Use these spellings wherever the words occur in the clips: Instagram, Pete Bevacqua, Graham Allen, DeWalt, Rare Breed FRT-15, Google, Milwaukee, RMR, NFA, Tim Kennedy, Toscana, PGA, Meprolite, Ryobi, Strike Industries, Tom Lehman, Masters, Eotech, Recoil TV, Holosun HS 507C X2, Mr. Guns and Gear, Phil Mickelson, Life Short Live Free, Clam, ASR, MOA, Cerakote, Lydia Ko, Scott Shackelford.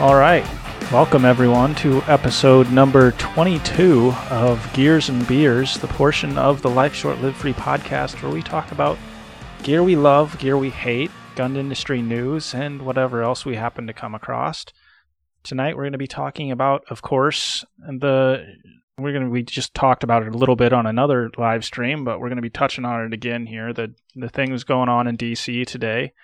All right. Welcome, everyone, to episode number 22 of Gears and Beers, the portion of the Life Short Live Free podcast where we talk about gear we love, gear we hate, gun industry news, and whatever else we happen to come across. Tonight, we're going to be talking about, of course, we just talked about it a little bit on another live stream, but we're going to be touching on it again here, the things going on in DC today.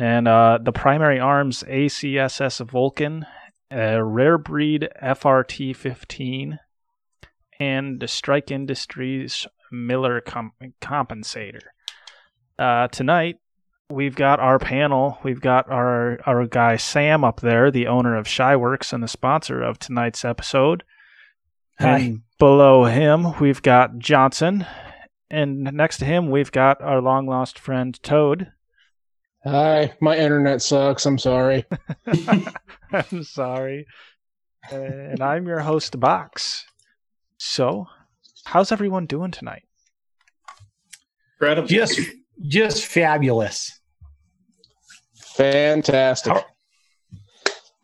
And the Primary Arms ACSS Vulcan, Rare Breed FRT-15, and the Strike Industries Miller Compensator. Tonight, we've got our panel. We've got our guy Sam up there, the owner of Shyworks and the sponsor of tonight's episode. Hi. And below him, we've got Johnson. And next to him, we've got our long-lost friend Toad. Hi, my internet sucks. I'm sorry. I'm sorry. And I'm your host, Box. So, how's everyone doing tonight? Incredible. Just fabulous. Fantastic.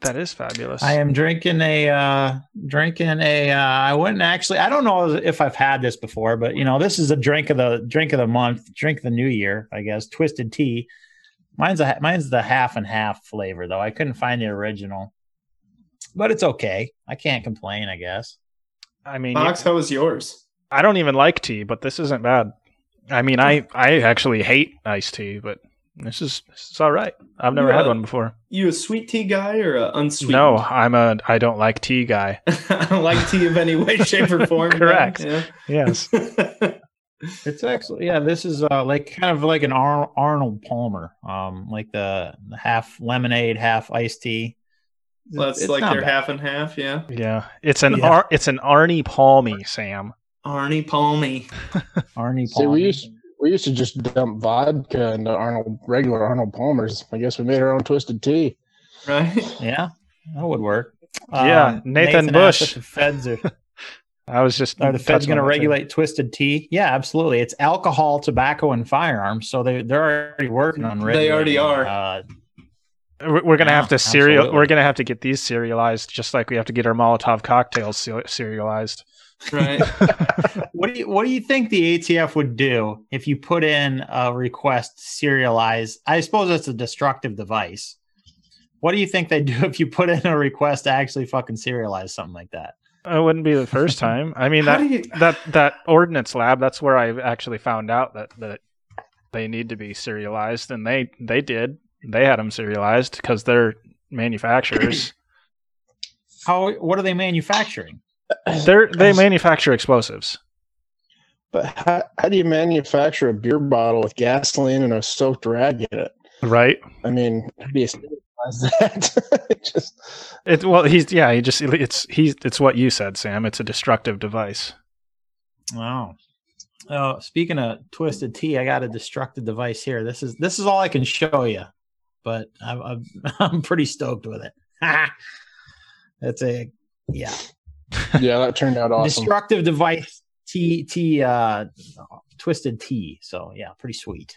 That is fabulous. I am drinking a I wouldn't actually, I don't know if I've had this before, but you know, this is a drink of the month, drink of the new year, I guess, twisted tea. Mine's the half and half flavor, though. I couldn't find the original, but it's okay. I can't complain, I guess. I mean, Box, how was yours? I don't even like tea, but this isn't bad. I mean, I actually hate iced tea, but this is all right. I've never had one before. You a sweet tea guy or an unsweet? No, I don't like tea guy. I don't like tea of any way, shape, or form. Correct. Yeah. Yes. It's actually, yeah, this is like kind of like an Arnold Palmer, like the half lemonade, half iced tea. Well, it's like they're bad. Half and half, yeah. Yeah, it's an Arnie Palmy, Sam. Arnie Palmy. Arnie Palmy. See, we used to just dump vodka into regular Arnold Palmers. I guess we made our own twisted tea. Right? Yeah, that would work. Yeah, Nathan Bush. The feds are... Are the feds going to regulate twisted tea? Yeah, absolutely. It's alcohol, tobacco, and firearms. So they're already working on. They already are. We're going to have to serial. Absolutely. We're going to have to get these serialized, just like we have to get our Molotov cocktails serialized. Right. What do you think the ATF would do if you put in a request serialized? I suppose it's a destructive device. What do you think they do if you put in a request to actually fucking serialize something like that? It wouldn't be the first time. I mean, that ordnance lab, that's where I actually found out that they need to be serialized, and they did. They had them serialized because they're manufacturers. What are they manufacturing? They manufacture explosives. But how do you manufacture a beer bottle with gasoline and a soaked rag in it? Right. I mean, how do you that? It's what you said, Sam. It's a destructive device. Wow. Oh, speaking of twisted tea, I got a destructive device here. This is all I can show you, but I'm pretty stoked with it. That's a yeah. That turned out awesome. Destructive device twisted tea. So yeah, pretty sweet.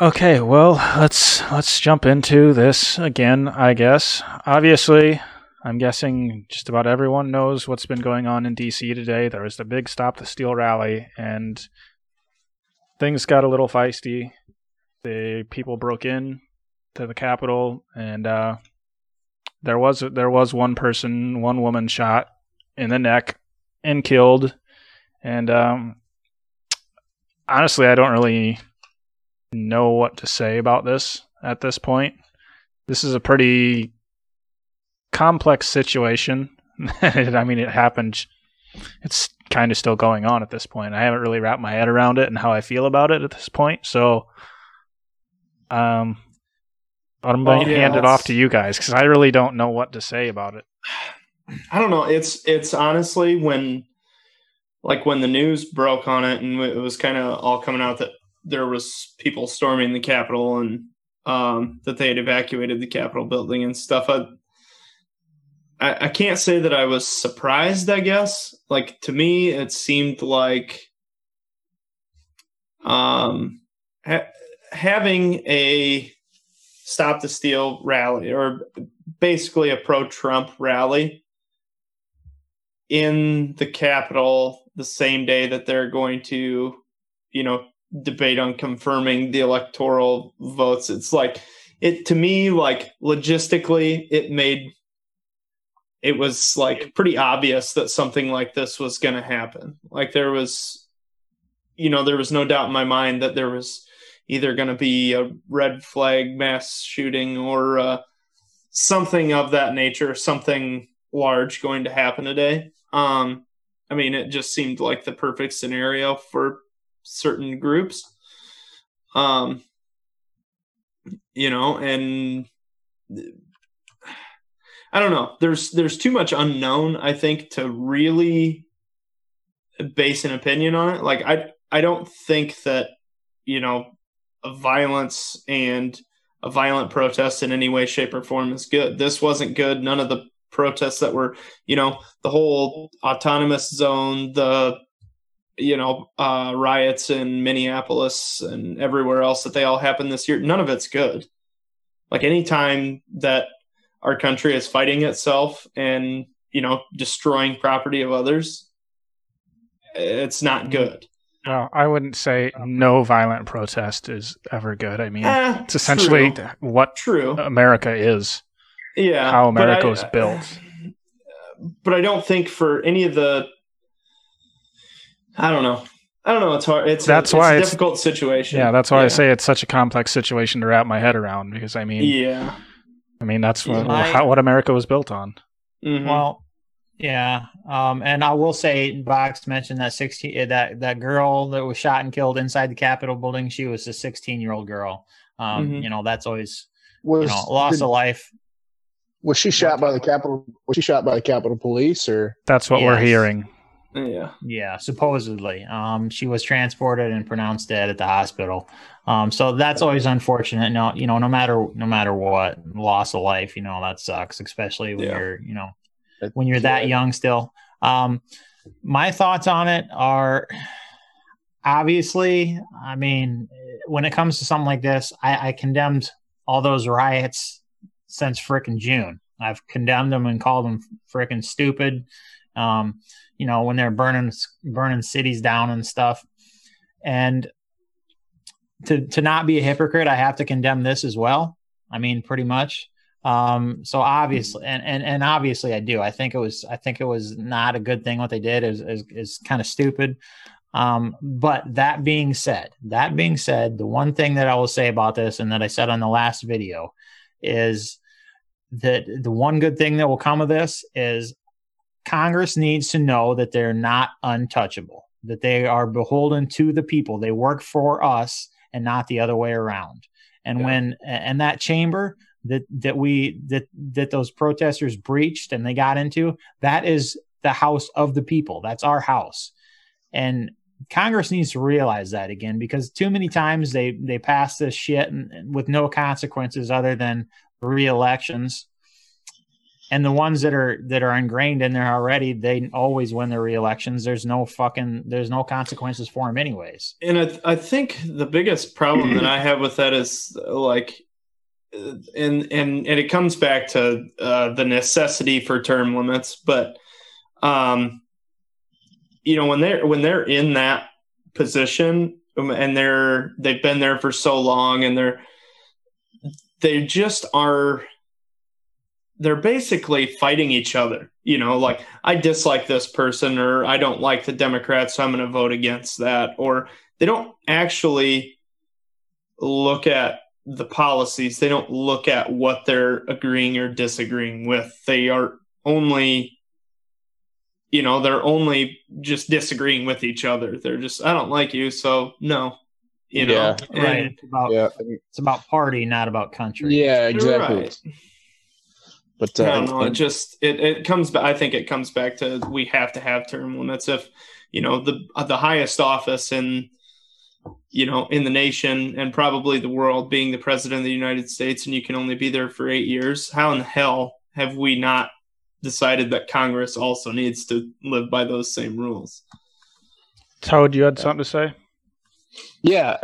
Okay, well, let's jump into this again, I guess. Obviously, I'm guessing just about everyone knows what's been going on in DC today. There was the big Stop the Steal rally, and things got a little feisty. The people broke in to the Capitol, and there was one woman shot in the neck and killed. And honestly, I don't really know what to say about this at this point. This is a pretty complex situation. I mean, it happened. It's kind of still going on at this point. I haven't really wrapped my head around it and how I feel about it at this point. So I'm going to hand it off to you guys because I really don't know what to say about it. I don't know. It's honestly when the news broke on it and it was kind of all coming out that there was people storming the Capitol and that they had evacuated the Capitol building and stuff. I can't say that I was surprised, I guess. Like, to me, it seemed like having a Stop the Steal rally, or basically a pro-Trump rally in the Capitol the same day that they're going to, you know, debate on confirming the electoral votes. It's like, it to me, like, logistically, it was like pretty obvious that something like this was going to happen. Like, there was, you know, there was no doubt in my mind that there was either going to be a red flag mass shooting or something of that nature, something large going to happen today. I mean, it just seemed like the perfect scenario for certain groups, you know, and I don't know. There's too much unknown, I think, to really base an opinion on it. Like, I don't think that, you know, violence and a violent protest in any way, shape, or form is good. This wasn't good. None of the protests that were, you know, the whole autonomous zone, the, you know, riots in Minneapolis and everywhere else that they all happened this year, none of it's good. Like, any time that our country is fighting itself and, you know, destroying property of others, it's not good. No, I wouldn't say no violent protest is ever good. I mean, it's essentially what America is. Yeah. How America was built. But I don't think for any of the, I don't know. It's hard. It's a difficult situation. Yeah. That's why I say it's such a complex situation to wrap my head around, because I mean, that's what America was built on. Mm-hmm. Well, yeah. And I will say, Box mentioned that that girl that was shot and killed inside the Capitol building, she was a 16-year-old girl. You know, that's always loss of life. Was she shot by the Capitol? Was she shot by the Capitol Police, or? That's what we're hearing. Yeah, supposedly. She was transported and pronounced dead at the hospital. So that's always unfortunate. No matter what, loss of life, you know, that sucks, especially when you're that young still. My thoughts on it are, obviously, I mean, when it comes to something like this, I condemned all those riots since frickin' June. I've condemned them and called them frickin' stupid. You know, when they're burning cities down and stuff, and to not be a hypocrite, I have to condemn this as well. I mean, pretty much. So obviously, and obviously I do. I think it was not a good thing what they did. Is kind of stupid. But that being said, the one thing that I will say about this, and that I said on the last video, is that the one good thing that will come of this is Congress needs to know that they're not untouchable, that they are beholden to the people. They work for us and not the other way around. And when that chamber that those protesters breached and they got into, that is the house of the people. That's our house. And Congress needs to realize that again, because too many times they pass this shit and with no consequences other than re-elections. And the ones that are ingrained in there already, they always win their re-elections. There's no consequences for them anyways. And I think the biggest problem that I have with that is like, and it comes back to the necessity for term limits. But you know, when they're in that position and they've been there for so long, and they just are. They're basically fighting each other, you know, like, I dislike this person, or I don't like the Democrats, so I'm going to vote against that. Or they don't actually look at the policies. They don't look at what they're agreeing or disagreeing with. They are only, you know, they're only just disagreeing with each other. They're just, I don't like you, so no. You know, right. It's about party, not about country. Yeah, exactly. Right. But, it comes back. I think it comes back to, we have to have term limits. If, you know, the highest office in, you know, in the nation and probably the world, being the president of the United States, and you can only be there for 8 years, how in the hell have we not decided that Congress also needs to live by those same rules? Toad, you had something to say? Yeah.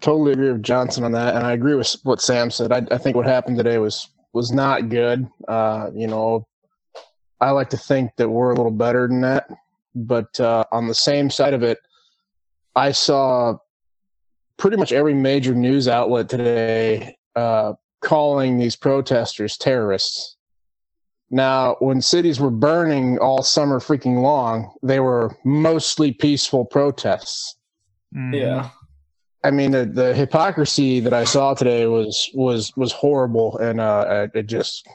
totally agree with Johnson on that, and I agree with what Sam said. I think what happened today was not good. I like to think that we're a little better than that. But on the same side of it, I saw pretty much every major news outlet today calling these protesters terrorists. Now, when cities were burning all summer freaking long, they were mostly peaceful protests. Yeah. I mean, the hypocrisy that I saw today was horrible. And it just,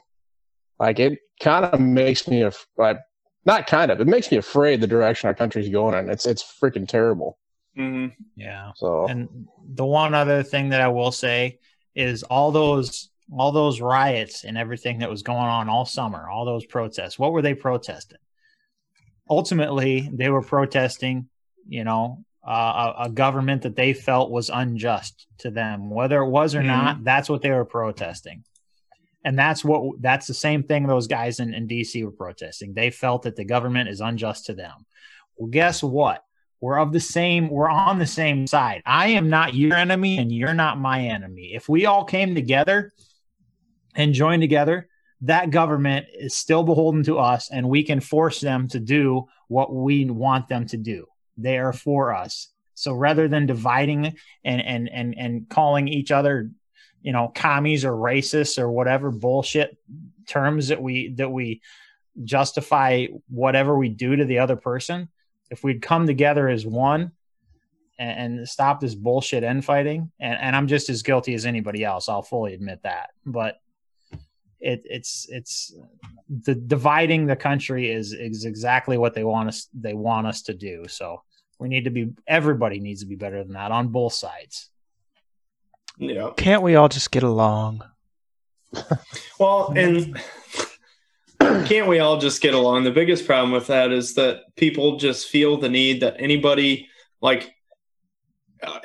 like, it kind of makes me, it makes me afraid the direction our country's going in. It's freaking terrible. Mm-hmm. Yeah. So, and the one other thing that I will say is all those riots and everything that was going on all summer, all those protests, what were they protesting? Ultimately, they were protesting, a government that they felt was unjust to them, whether it was or not. That's what they were protesting. And that's the same thing those guys in DC were protesting. They felt that the government is unjust to them. Well, guess what? We're on the same side. I am not your enemy and you're not my enemy. If we all came together and joined together, that government is still beholden to us, and we can force them to do what we want them to do. They are for us. So rather than dividing and calling each other, commies or racists or whatever bullshit terms that we justify whatever we do to the other person, if we'd come together as one and stop this bullshit infighting, and I'm just as guilty as anybody else, I'll fully admit that. But it's the dividing the country is exactly what they want us to do. So everybody needs to be better than that on both sides. Yeah. Can't we all just get along? Well, and can't we all just get along? The biggest problem with that is that people just feel the need that anybody, like,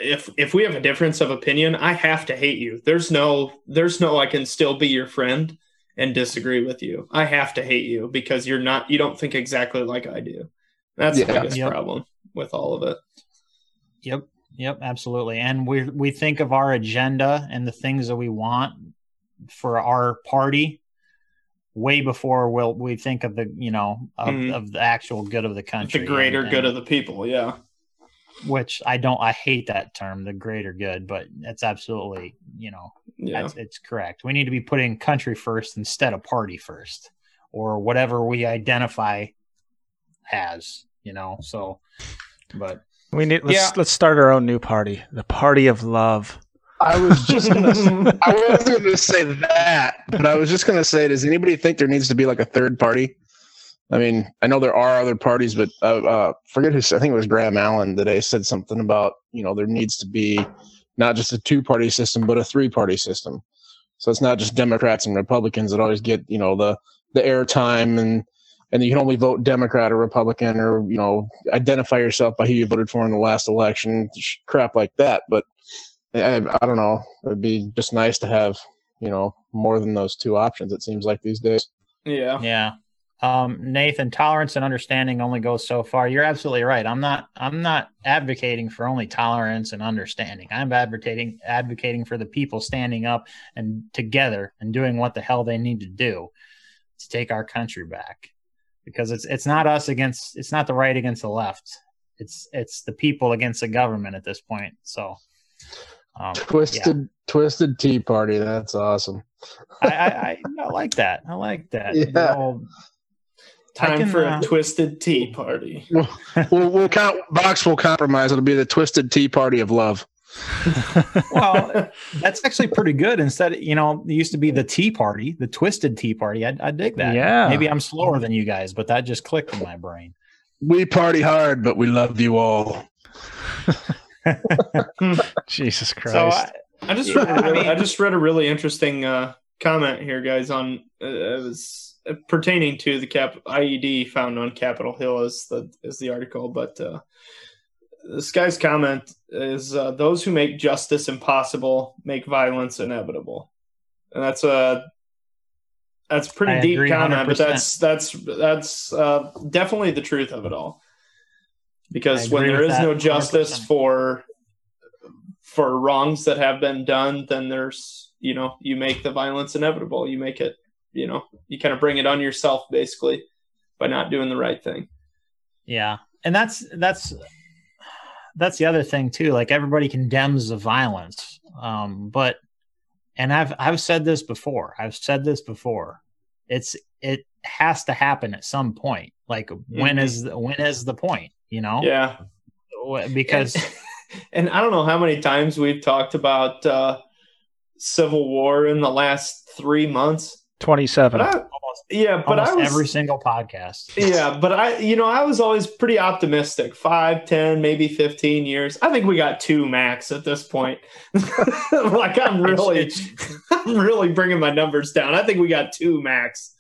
if we have a difference of opinion, I have to hate you. There's no I can still be your friend and disagree with you. I have to hate you because you don't think exactly like I do. That's the biggest problem with all of it. Yep, absolutely. And we think of our agenda and the things that we want for our party way before we think of the of the actual good of the country, the greater good of the people. Yeah, which I hate that term, the greater good, but that's absolutely it's correct. We need to be putting country first instead of party first, or whatever we identify as. But we need let's start our own new party, the Party of Love. I wasn't gonna say that, but I was just gonna say, does anybody think there needs to be like a third party? I mean, I know there are other parties, but forget who. I think it was Graham Allen today said something about there needs to be not just a two-party system, but a three-party system. So it's not just Democrats and Republicans that always get the airtime, and you can only vote Democrat or Republican, or identify yourself by who you voted for in the last election, crap like that, but. I don't know. It'd be just nice to have, more than those two options, it seems like these days. Yeah. Yeah. Nathan, tolerance and understanding only goes so far. You're absolutely right. I'm not advocating for only tolerance and understanding. I'm advocating for the people standing up and together and doing what the hell they need to do to take our country back. Because it's not us against, it's not the right against the left. It's the people against the government at this point. So Twisted Tea Party. That's awesome. I like that. Yeah. Time for a Twisted Tea Party. We'll Box will compromise. It'll be the Twisted Tea Party of Love. Well, that's actually pretty good. Instead, it used to be the Tea Party, the Twisted Tea Party. I dig that. Yeah. Maybe I'm slower than you guys, but that just clicked in my brain. We party hard, but we love you all. Jesus Christ. So I just read a really interesting comment here, guys, on it was pertaining to the IED found on Capitol Hill is the article, but this guy's comment is those who make justice impossible make violence inevitable. And that's a pretty deep comment, 100%. But that's definitely the truth of it all. Because when there is no justice for for wrongs that have been done, then there's, you know, you make the violence inevitable. You make it, you know, you kind of bring it on yourself basically by not doing the right thing. Yeah. And that's the other thing too. Like, everybody condemns the violence. But, and I've said this before. It has to happen at some point. Like, when is the point, you know? Yeah. Because, and I don't know how many times we've talked about Civil War in the last 3 months. 27. Almost every single podcast. Yeah, but I was always pretty optimistic. 5, 10, maybe 15 years. I think we got 2 max at this point. Like, I'm really bringing my numbers down. I think we got 2 max.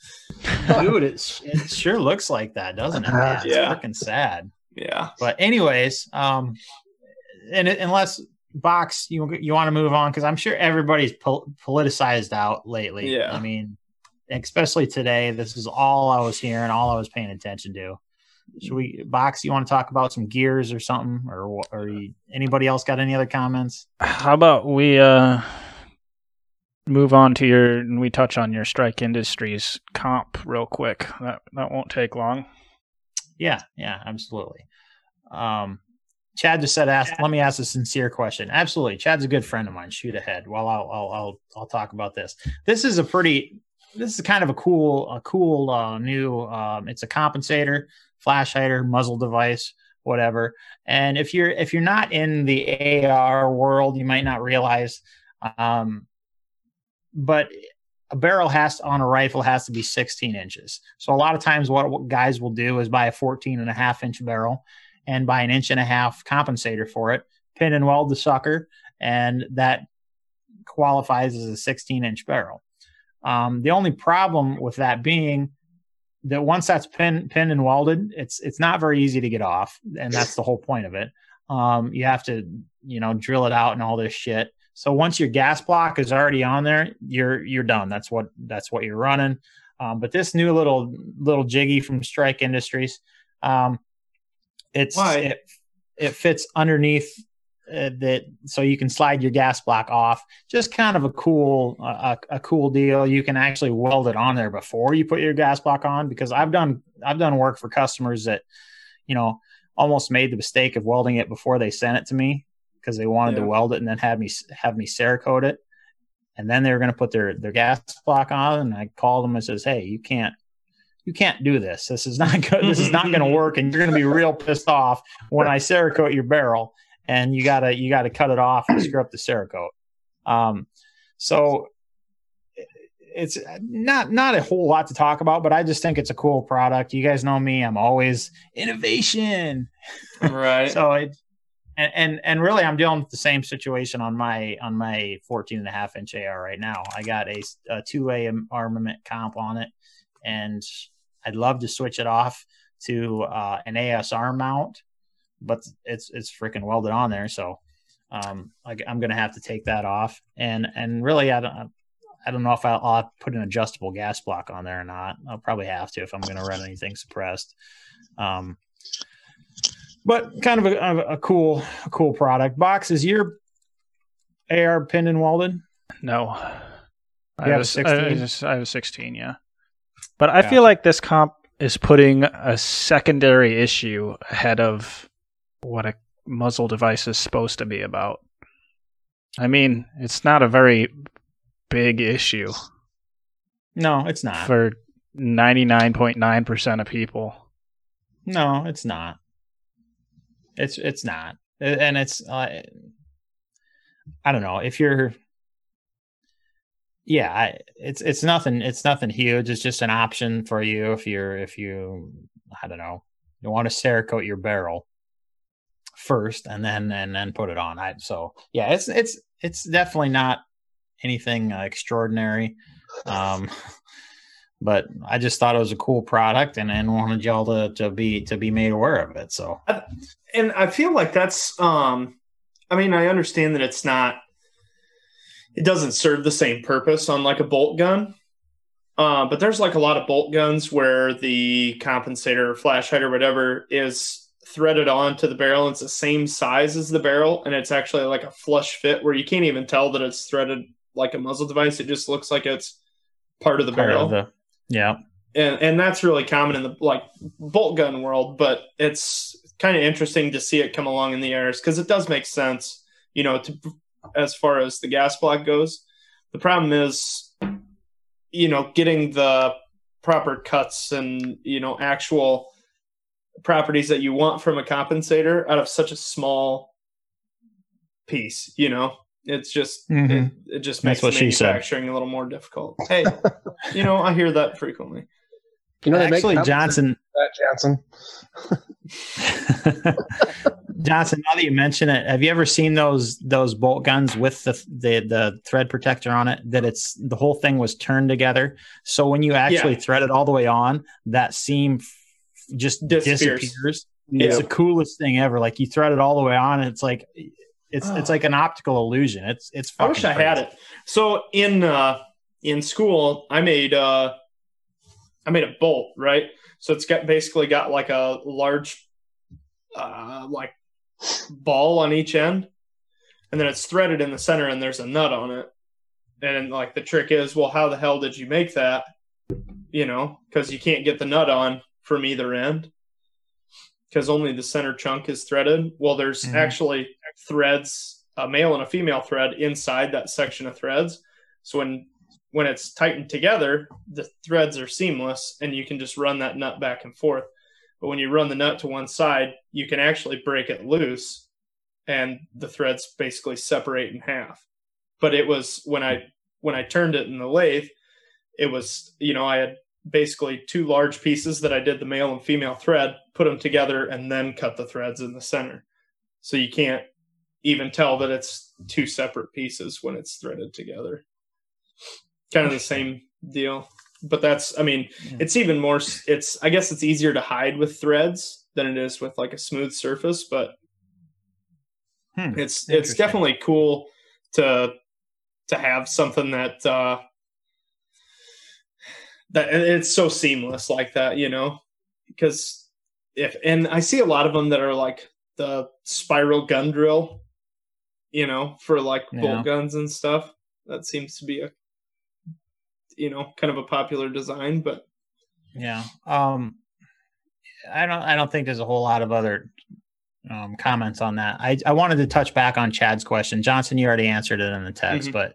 Dude, it sure looks like that, doesn't it? Yeah. It's freaking sad. Yeah. But anyways, unless Box, you want to move on, because I'm sure everybody's politicized out lately. Yeah. I mean, especially today, this is all I was hearing, all I was paying attention to. Should we, Box, you want to talk about some gears or something, or anybody else got any other comments? How about we move on to we touch on your Strike Industries comp real quick. That won't take long. Yeah, absolutely. Chad just said, let me ask a sincere question. Absolutely. Chad's a good friend of mine. Shoot ahead. Well, I'll talk about this. This is kind of a cool new, it's a compensator, flash hider, muzzle device, whatever. And if you're not in the AR world, you might not realize, but a barrel on a rifle has to be 16 inches. So a lot of times what guys will do is buy a 14.5-inch barrel and buy an 1.5-inch compensator for it, pin and weld the sucker, and that qualifies as a 16-inch barrel. The only problem with that being that once that's pinned and welded, it's not very easy to get off, and that's the whole point of it. You have to, drill it out and all this shit. So once your gas block is already on there, you're done. That's what you're running. But this new little jiggy from Strike Industries, it fits underneath that, so you can slide your gas block off. Just kind of a cool deal. You can actually weld it on there before you put your gas block on, because I've done work for customers that, almost made the mistake of welding it before they sent it to me, because they wanted to weld it and then have me Cerakote it, and then they were going to put their gas block on, and I called them and says, "Hey, you can't do this. This is not good. This is not going to work. And you're going to be real pissed off when I Cerakote your barrel, and you gotta cut it off and screw up the Cerakote." So it's not a whole lot to talk about, but I just think it's a cool product. You guys know me. I'm always innovation. Right. So and really I'm dealing with the same situation on my 14.5-inch AR right now. I got a 2A Armament comp on it, and I'd love to switch it off to an ASR mount, but it's freaking welded on there. So I'm going to have to take that off. And really, I don't know if I'll put an adjustable gas block on there or not. I'll probably have to if I'm going to run anything suppressed. But kind of a cool product. Box, is your AR pinned and welded? No. I was 16, yeah. But I feel like this comp is putting a secondary issue ahead of what a muzzle device is supposed to be about. I mean, it's not a very big issue. No, it's not. For 99.9% of people. No, it's not. It's not. And it's, I don't know, if you're... Yeah, it's nothing. It's nothing huge. It's just an option for you if you I don't know, you want to Cerakote your barrel first and then put it on. It's definitely not anything extraordinary, but I just thought it was a cool product and wanted y'all to be made aware of it. So, and I feel like that's I mean, I understand that it's not. It doesn't serve the same purpose on like a bolt gun. But there's like a lot of bolt guns where the compensator, flash hider, whatever is threaded onto the barrel, and it's the same size as the barrel, and it's actually like a flush fit where you can't even tell that it's threaded like a muzzle device. It just looks like it's part of the barrel. Yeah. And that's really common in the like bolt gun world, but it's kind of interesting to see it come along in the airs because it does make sense, you know, to, as far as the gas block goes. The problem is, you know, getting the proper cuts and, you know, actual properties that you want from a compensator out of such a small piece, you know. It's just it just makes manufacturing a little more difficult. Hey, you know, I hear that frequently. You know, actually, Johnson. Now that you mention it, have you ever seen those bolt guns with the thread protector on it? That it's the whole thing was turned together. So when you actually thread it all the way on, that seam just disappears. It's the coolest thing ever. Like you thread it all the way on, and it's like. It's like an optical illusion. It's I wish I had it. So in school, I made a bolt, right? So it's got basically got like a large like ball on each end, and then it's threaded in the center, and there's a nut on it. And like the trick is, well, how the hell did you make that? You know, because you can't get the nut on from either end, because only the center chunk is threaded. Well, there's actually threads, a male and a female thread inside that section of threads. So when it's tightened together, the threads are seamless and you can just run that nut back and forth. But when you run the nut to one side, you can actually break it loose and the threads basically separate in half. But it was when I turned it in the lathe, it was, you know, I had basically two large pieces that I did the male and female thread, put them together, and then cut the threads in the center. So you can't even tell that it's two separate pieces when it's threaded together. Kind of the same deal, but that's, I mean, it's even more, it's, I guess it's easier to hide with threads than it is with like a smooth surface, but it's definitely cool to have something that, that it's so seamless like that, you know, because and I see a lot of them that are like the spiral gun drill, you know, for like bolt guns and stuff. That seems to be a, you know, kind of a popular design, but yeah. I don't think there's a whole lot of other comments on that. I wanted to touch back on Chad's question. Johnson, you already answered it in the text, but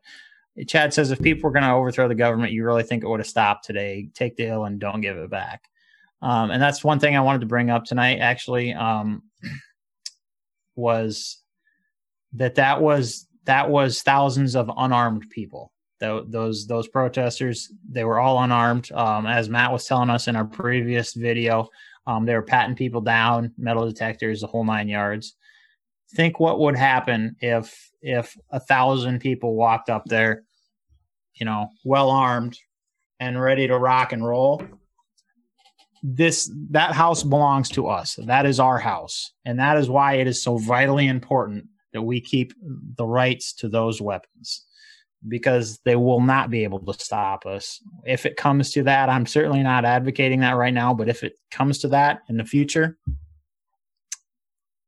Chad says, if people were going to overthrow the government, you really think it would have stopped today? Take the hill and don't give it back. And that's one thing I wanted to bring up tonight, actually, was that was thousands of unarmed people. Those protesters, they were all unarmed. As Matt was telling us in our previous video, they were patting people down, metal detectors, the whole 9 yards. Think what would happen if 1,000 people walked up there, you know, well armed and ready to rock and roll. That house belongs to us. That is our house. And that is why it is so vitally important that we keep the rights to those weapons, because they will not be able to stop us. If it comes to that, I'm certainly not advocating that right now, but if it comes to that in the future,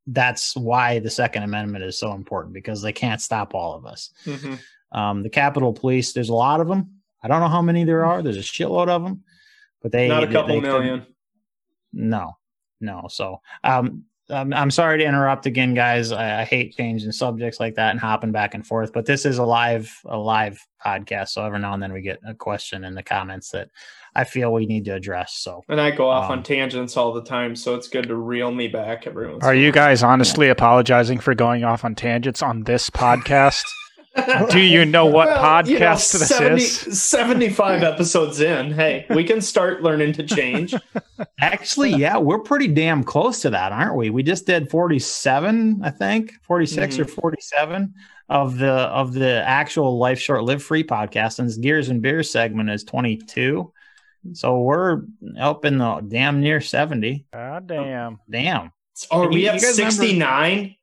that's why the Second Amendment is so important, because they can't stop all of us. The Capitol Police, there's a lot of them. I don't know how many there are. There's a shitload of them, but they not a couple million. No. So I'm sorry to interrupt again, guys. I hate changing subjects like that and hopping back and forth, but this is a live podcast. So every now and then we get a question in the comments that I feel we need to address. So, and I go off on tangents all the time, so it's good to reel me back every once in a while. Are you guys honestly apologizing for going off on tangents on this podcast? Do you know what podcast, you know, this is? 75 episodes in. Hey, we can start learning to change. Actually, yeah, we're pretty damn close to that, aren't we? We just did 47, I think, 46 or 47 of the actual Life Short Live Free podcast, and this Gears and Beers segment is 22. So we're up in the damn near 70. God damn. Damn. Are we at 69?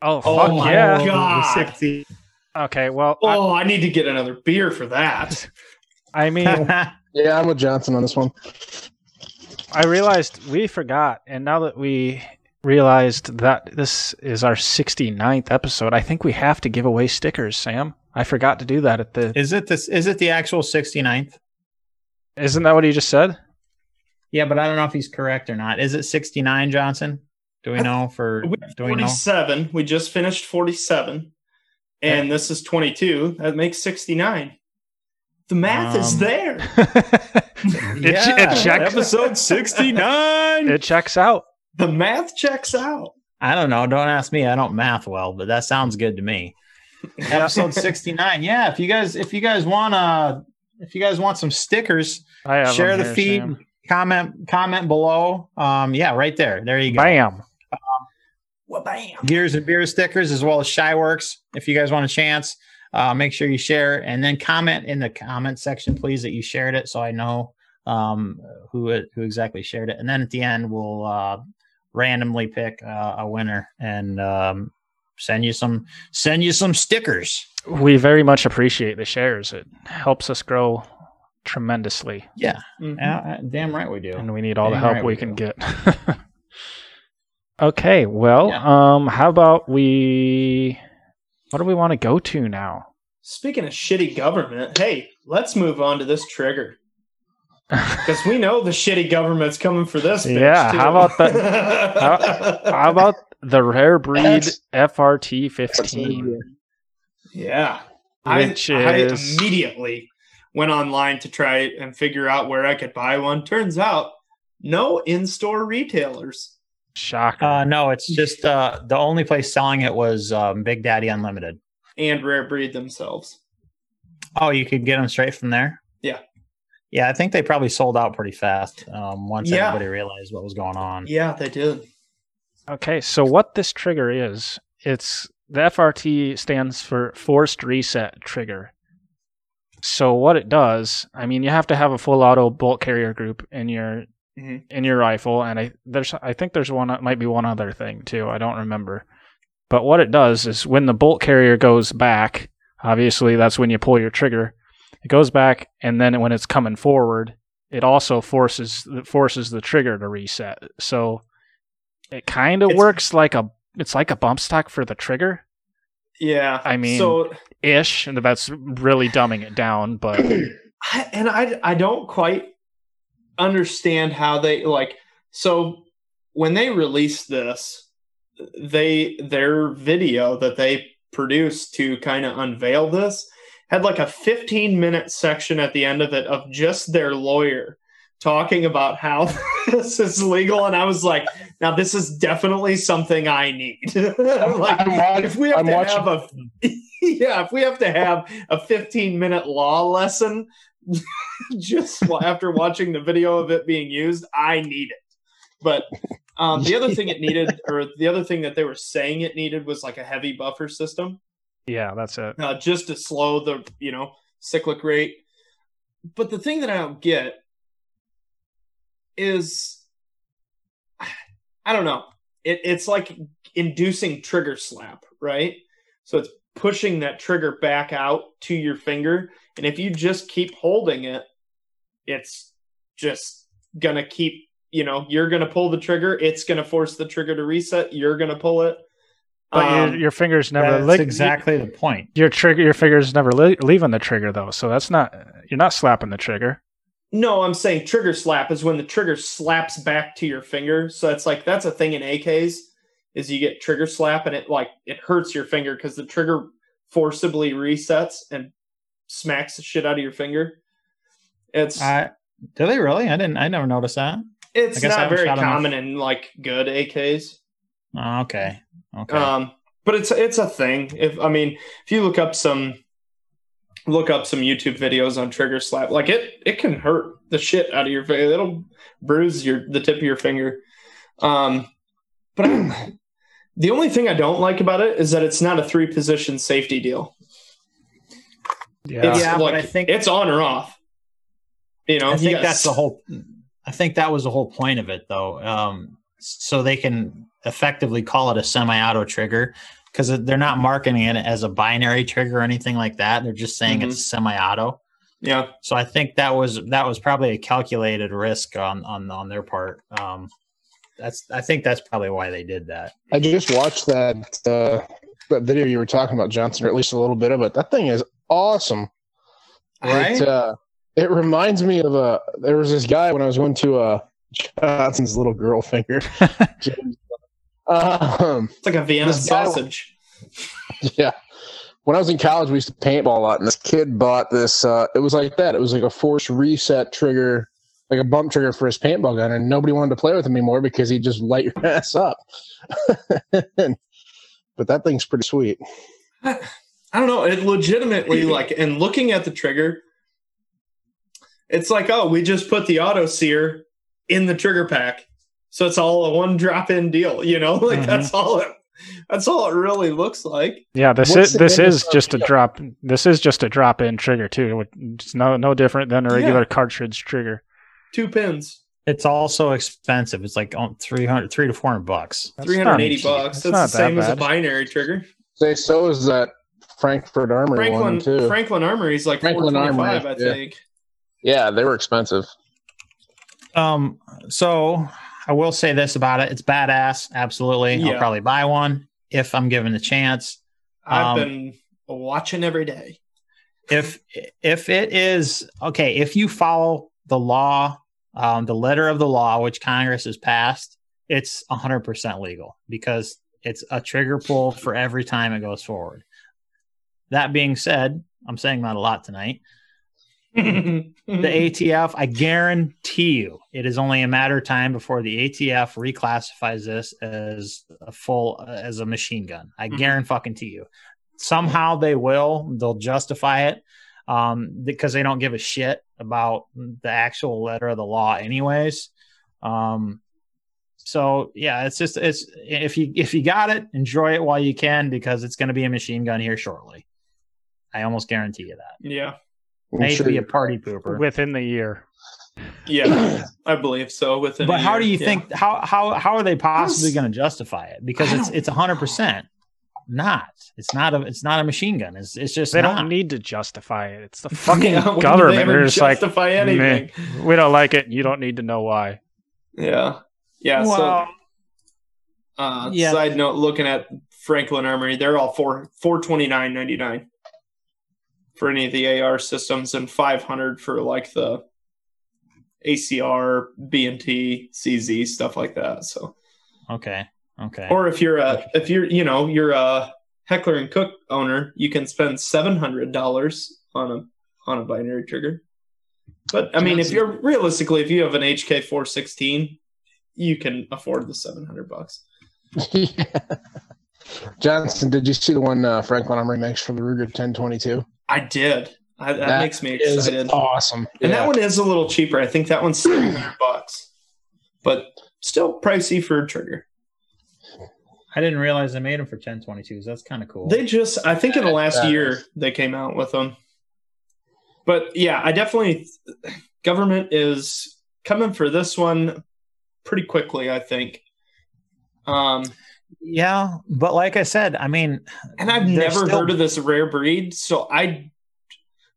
Oh, fuck yeah. God. 60. Okay, well. Oh, I need to get another beer for that. I mean. Yeah, I'm with Johnson on this one. I realized we forgot, and now that we realized that this is our 69th episode. I think we have to give away stickers, Sam. I forgot to do that at the... Is it the actual 69th? Isn't that what he just said? Yeah, but I don't know if he's correct or not. Is it 69, Johnson? Do we know for... Do we know? 47. We just finished 47. And this is 22. That makes 69. The math is there. It checks. Episode 69. It checks out. The math checks out. I don't know. Don't ask me. I don't math well, but that sounds good to me. Episode 69. Yeah. If you guys want some stickers, share the feed, Sam. comment below. Yeah, right there. There you go. Bam. Bam. Gears and Beers stickers, as well as Shyworks. If you guys want a chance, make sure you share and then comment in the comment section, please, that you shared it, so I know who exactly shared it. And then at the end, we'll randomly pick a winner and send you some stickers. We very much appreciate the shares. It helps us grow tremendously. Yeah, mm-hmm. Damn right we do. And we need all the help right we can get. Okay, well, yeah. How about we... What do we want to go to now? Speaking of shitty government, hey, let's move on to this trigger. Because we know the shitty government's coming for this bitch, yeah, too. How about the Rare Breed FRT-15? Yeah. I immediately went online to try and figure out where I could buy one. Turns out, no in-store retailers. Shocker. No, it's just the only place selling it was Big Daddy Unlimited. And Rare Breed themselves. Oh, you could get them straight from there? Yeah. Yeah, I think they probably sold out pretty fast once everybody realized what was going on. Yeah, they did. Okay, so what this trigger is, it's the FRT stands for Forced Reset Trigger. So what it does, I mean, you have to have a full auto bolt carrier group in your... Mm-hmm. in your rifle, and I think there's one, might be one other thing too, I don't remember. But what it does is when the bolt carrier goes back, obviously that's when you pull your trigger, it goes back, and then when it's coming forward, it also forces the trigger to reset. So it kind of works like it's like a bump stock for the trigger. Yeah, I mean, so ish, and that's really dumbing it down, but I don't quite understand how they, like, so when they released this, their video that they produced to kind of unveil this had like a 15-minute section at the end of it of just their lawyer talking about how this is legal, and I was like, now this is definitely something I need. If we have to have a 15-minute law lesson just after watching the video of it being used, I need it. But the other thing that they were saying it needed was like a heavy buffer system. Yeah, that's it. Just to slow the, cyclic rate. But the thing that I don't get is, I don't know. It's like inducing trigger slap, right? So it's pushing that trigger back out to your finger. And if you just keep holding it, it's just going to keep, you're going to pull the trigger. It's going to force the trigger to reset. You're going to pull it. But your finger's never... That's exactly the point. Your finger's never leaving the trigger, though. So that's not... You're not slapping the trigger. No, I'm saying trigger slap is when the trigger slaps back to your finger. So it's like, that's a thing in AKs, is you get trigger slap, and it hurts your finger because the trigger forcibly resets and smacks the shit out of your finger. It's do they really? I never noticed that. It's not very common in good AKs. Oh, okay. But it's a thing. If you look up some YouTube videos on trigger slap, it can hurt the shit out of your finger. It'll bruise the tip of your finger. But the only thing I don't like about it is that it's not a 3-position safety deal. Yeah, but I think it's on or off. I think that's the whole. I think that was the whole point of it, though. So they can effectively call it a semi-auto trigger because they're not marketing it as a binary trigger or anything like that. They're just saying it's semi-auto. Yeah. So I think that was probably a calculated risk on their part. That's, I think that's probably why they did that. I just watched that that video you were talking about, Johnson, or at least a little bit of it. That thing is awesome. Right? It reminds me of a. There was this guy when I was going to Johnson's little girl finger. It's like a Vienna sausage. Yeah. When I was in college, we used to paintball a lot, and this kid bought this. It was like that. It was like a force reset trigger, like a bump trigger for his paintball gun, and nobody wanted to play with him anymore because he'd just light your ass up. But that thing's pretty sweet. I don't know. It legitimately, like, and looking at the trigger, it's like, oh, we just put the auto sear in the trigger pack, so it's all a one drop-in deal. You know, like that's all it. That's all it really looks like. Yeah, this is just a drop-in trigger too. It's no different than a regular cartridge trigger. 2 pins. It's also expensive. It's like $300 to $400. $380. That's the same as a binary trigger. So is that Franklin Armory one too. Franklin Armory is like $425, I think. Yeah, they were expensive. So I will say this about it. It's badass. Absolutely. Yeah. I'll probably buy one if I'm given the chance. I've been watching every day. If it is okay, if you follow the law, the letter of the law, which Congress has passed, it's 100% legal because it's a trigger pull for every time it goes forward. That being said, I'm saying that a lot tonight. The ATF, I guarantee you, it is only a matter of time before the ATF reclassifies this as a machine gun. I guarantee you. Somehow they will. They'll justify it because they don't give a shit about the actual letter of the law, anyways. So yeah, it's if you got it, enjoy it while you can because it's going to be a machine gun here shortly. I almost guarantee you that. Yeah. I hate to be a party pooper. Within the year. Yeah, I believe so. But how do you think, how are they possibly going to justify it? Because it's 100% not. It's not a machine gun. It's just they don't need to justify it. It's the fucking government. They're just like, anything. We don't like it. You don't need to know why. Yeah. Yeah. Well, so side note, looking at Franklin Armory, they're all $429.99. for any of the AR systems and $500 for like the ACR, BMT, CZ stuff like that. So, okay. Or if you're a Heckler and Koch owner, you can spend $700 on a binary trigger. But I mean, if you have an HK 416, you can afford the $700. Yeah. Johnson, did you see the one Franklin Armory makes for the Ruger 1022? I did. That makes me excited. Awesome. And that one is a little cheaper. I think that one's $700, but still pricey for a trigger. I didn't realize they made them for 1022s. That's kind of cool. They just, I think in the last year they came out with them. But yeah, I definitely, government is coming for this one pretty quickly, I think. Yeah, but like I said, I mean, and I've never heard of this Rare Breed, so I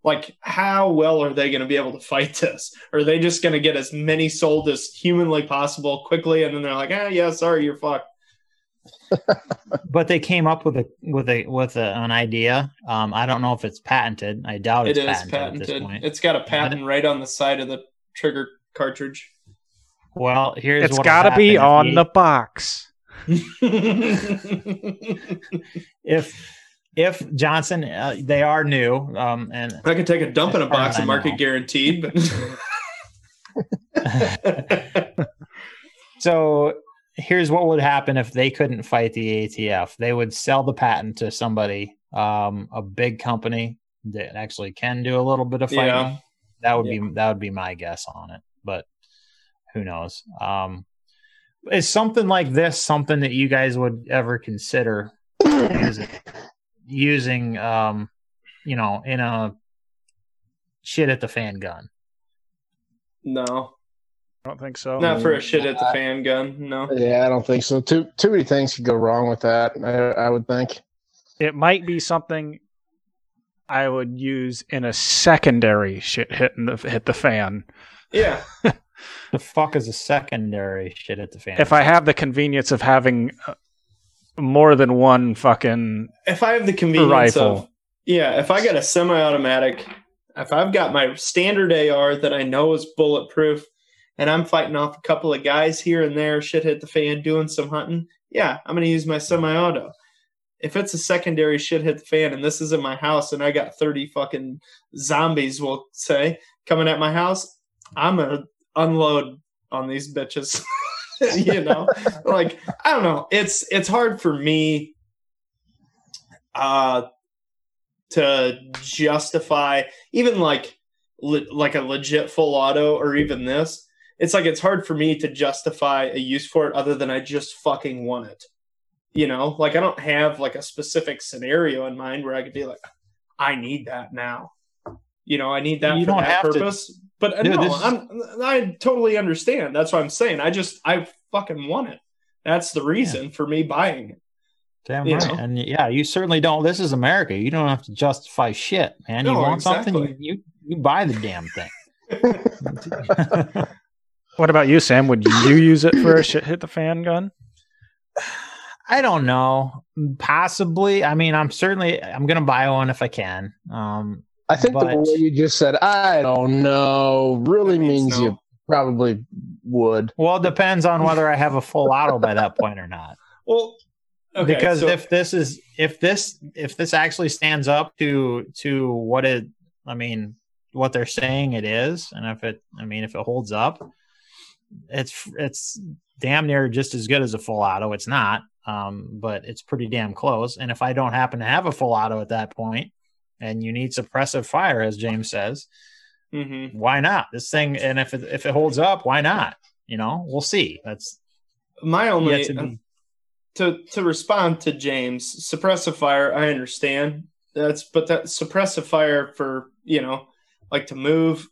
like how well are they going to be able to fight this? Are they just going to get as many sold as humanly possible quickly, and then they're like, ah, yeah, sorry, you're fucked. But they came up with an idea. I don't know if it's patented. I doubt it's patented at this point. It's got a patent right on the side of the trigger cartridge. Well, here's it's got to be on the box. if Johnson, they are new, and I could take a dump in a box and mark it guaranteed. But so here's what would happen if they couldn't fight the ATF: they would sell the patent to somebody, a big company that actually can do a little bit of fighting. Yeah. That would be my guess on it, but who knows? Is something like this something that you guys would ever consider using in a shit at the fan gun? No. I don't think so. Not for a shit at the fan gun, no. Yeah, I don't think so. Too many things could go wrong with that, I would think. It might be something I would use in a secondary shit hit the fan. Yeah. The fuck is a secondary shit hit the fan? If I have the convenience of having more than one fucking rifle. If I have the convenience of... Yeah, if I got a semi-automatic, if I've got my standard AR that I know is bulletproof, and I'm fighting off a couple of guys here and there, shit hit the fan, doing some hunting, yeah, I'm going to use my semi-auto. If it's a secondary shit hit the fan and this is in my house and I got 30 fucking zombies, we'll say, coming at my house, I'm going to unload on these bitches. You know? Like, I don't know. It's hard for me to justify even like a legit full auto or even this. It's like it's hard for me to justify a use for it other than I just fucking want it. You know, like I don't have like a specific scenario in mind where I could be like, I need that now. You know, I need that for that purpose. But no, I totally understand. That's what I'm saying. I fucking want it. That's the reason for me buying it. Damn right. And yeah, you certainly don't. This is America. You don't have to justify shit, man. No, you want something, you buy the damn thing. What about you, Sam? Would you use it for a shit hit the fan gun? I don't know. Possibly. I mean, I'm going to buy one if I can. I think the way you just said, I don't know, really means you probably would. Well, it depends on whether I have a full auto by that point or not. Well, okay, because if this actually stands up to what it, I mean, what they're saying it is. And if it holds up, it's damn near just as good as a full auto. It's not. But it's pretty damn close. And if I don't happen to have a full auto at that point and you need suppressive fire, as James says, why not this thing? And if it holds up, why not? You know, we'll see. That's my only to respond to James. Suppressive fire, I understand. But that suppressive fire for, you know, like to move.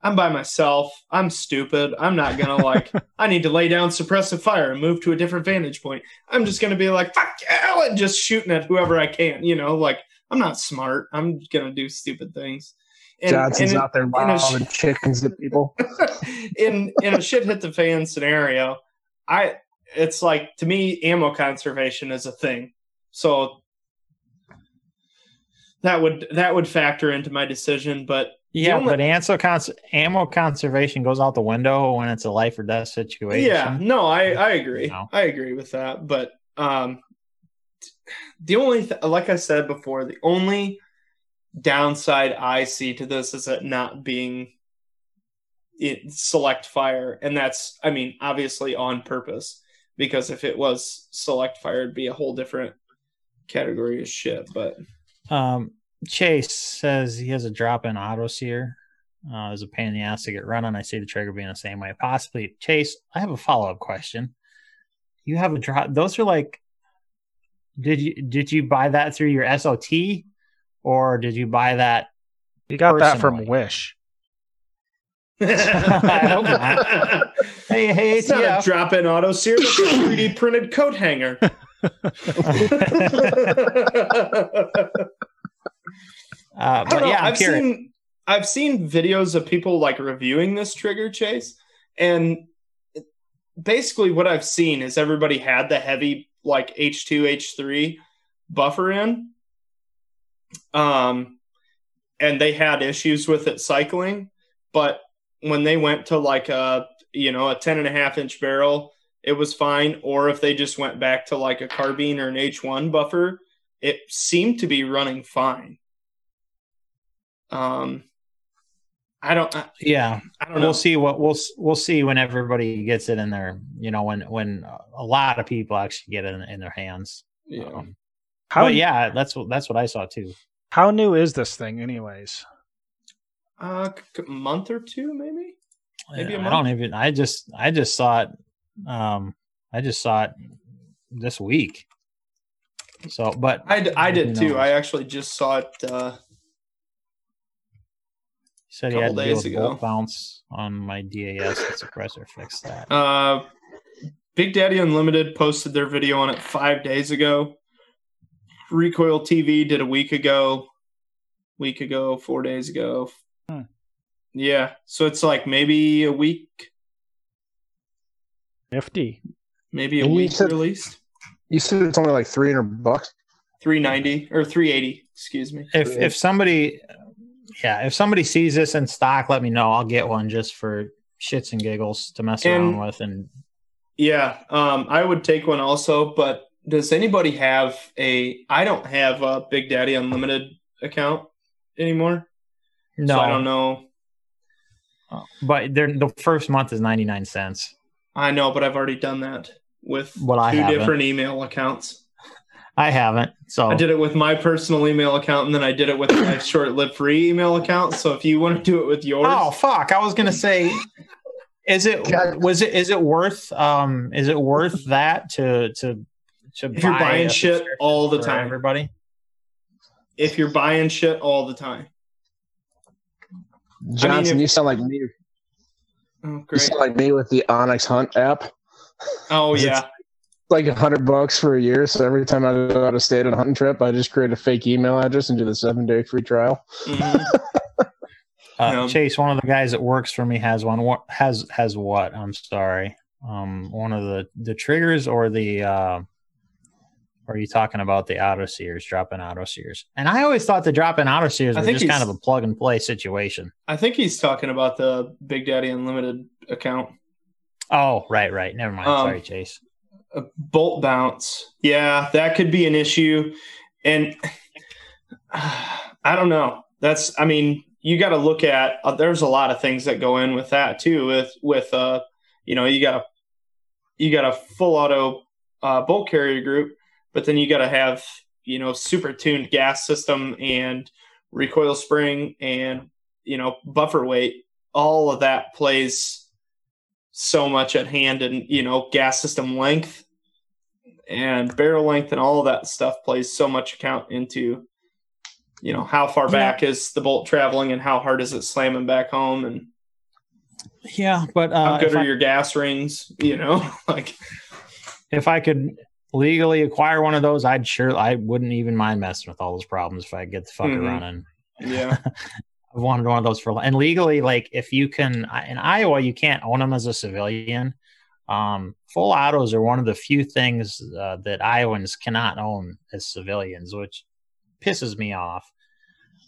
I'm by myself. I'm stupid. I'm not going to I need to lay down suppressive fire and move to a different vantage point. I'm just going to be like, fuck you, and just shooting at whoever I can, you know, like I'm not smart. I'm going to do stupid things. And, Johnson's out there wilding chickens at people. in a shit hit the fan scenario, it's like, to me, ammo conservation is a thing. So that would factor into my decision, but yeah, but ammo conservation goes out the window when it's a life or death situation. Yeah, no, I agree. You know? I agree with that. But the only, like I said before, the only downside I see to this is it not being select fire. And that's, I mean, obviously on purpose. Because if it was select fire, it'd be a whole different category of shit. But... Chase says he has a drop in auto sear. It was a pain in the ass to get running. I see the trigger being the same way. Possibly. Chase, I have a follow-up question. You have a drop. Those are like, did you buy that through your SOT or did you buy that? You got that from Wish. I hope not. Hey, it's not a drop in auto sear, it's a 3D printed coat hanger. But yeah, I've seen videos of people like reviewing this trigger, Chase, and basically what I've seen is everybody had the heavy like H2 H3 buffer in, and they had issues with it cycling. But when they went to like a 10.5-inch barrel, it was fine. Or if they just went back to like a carbine or an H1 buffer, it seemed to be running fine. I don't know. We'll see when everybody gets it in their, you know, when a lot of people actually get it in their hands. Yeah. That's what I saw too. How new is this thing anyways? A month or two, maybe? Maybe a month. I just saw it. I just saw it this week. So, but I did too. I actually just saw it, said he had to deal with bolt bounce on my DAS and suppressor. Fix that. Big Daddy Unlimited posted their video on it 5 days ago. Recoil TV did a week ago, 4 days ago. Huh. Yeah. So it's like maybe a week. Nifty. Maybe a week released. You said it's only like $300. $390 or $380, excuse me. If somebody sees this in stock, let me know. I'll get one just for shits and giggles to mess around with. And yeah, I would take one also. But does anybody have a? I don't have a Big Daddy Unlimited account anymore. No, so I don't know. But the first month is 99 cents. I know, but I've already done that with two different email accounts. I haven't. So I did it with my personal email account, and then I did it with my Short Live Free email account. So if you want to do it with yours, oh fuck! I was gonna say, is it worth that to if you're buying shit all the time, everybody? If you're buying shit all the time, Johnson, you sound like me. Oh, great. You sound like me with the Onyx Hunt app. Oh yeah. Like $100 for a year, so every time I go out of state on a hunting trip, I just create a fake email address and do the 7-day free trial. Mm-hmm. Chase, one of the guys that works for me has one. What has what? I'm sorry. One of the triggers or the. Or are you talking about the auto sears, drop-in auto sears? And I always thought the drop-in auto sears were just kind of a plug-and-play situation. I think he's talking about the Big Daddy Unlimited account. Oh, right. Never mind. Sorry, Chase. A bolt bounce. Yeah, that could be an issue. And I don't know. You got to look at, there's a lot of things that go in with that too. You got a full auto bolt carrier group, but then you got to have, super tuned gas system and recoil spring and, buffer weight. All of that plays so much at hand, and gas system length and barrel length and all of that stuff plays so much account into how far back is the bolt traveling and how hard is it slamming back home, and but how good are your gas rings, like if I could legally acquire one of those, I wouldn't even mind messing with all those problems if I could get the fucker running. Yeah. I've wanted one of those for, and legally, like if you can in Iowa, you can't own them as a civilian. Full autos are one of the few things that Iowans cannot own as civilians, which pisses me off.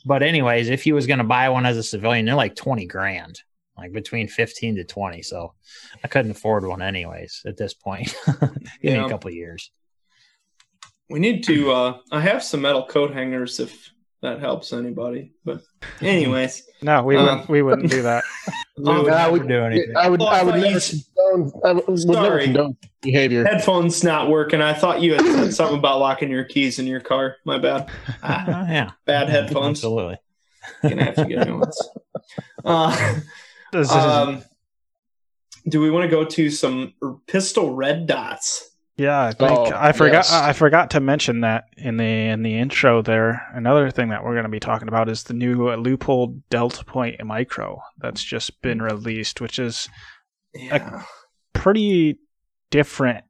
But anyways, if you was going to buy one as a civilian, they're like $20,000, like between 15 to 20. So I couldn't afford one anyways at this point. In a couple of years. We need to, I have some metal coat hangers if that helps anybody, but anyways. No, we wouldn't do that. we would do anything. I would never condone behavior. Headphones not working. I thought you had said something about locking your keys in your car. My bad. Yeah. Bad headphones. Absolutely. Gonna have to get new ones. Do we want to go to some pistol red dots? Yeah, I think I forgot to mention that in the intro there. Another thing that we're going to be talking about is the new Leupold Delta Point Micro that's just been released, which is a pretty different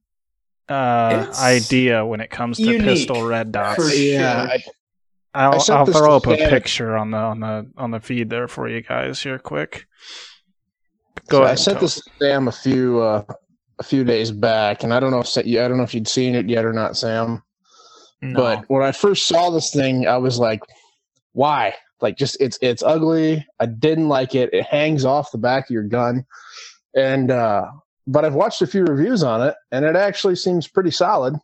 idea when it comes to pistol red dots. Yeah, sure. I'll throw up a picture on the feed there for you guys here quick. Go ahead. I sent this to Sam a few days back, and I don't know if you'd seen it yet or not, Sam. No. But when I first saw this thing, I was like, "Why? Like, just it's ugly. I didn't like it. It hangs off the back of your gun." And but I've watched a few reviews on it, and it actually seems pretty solid.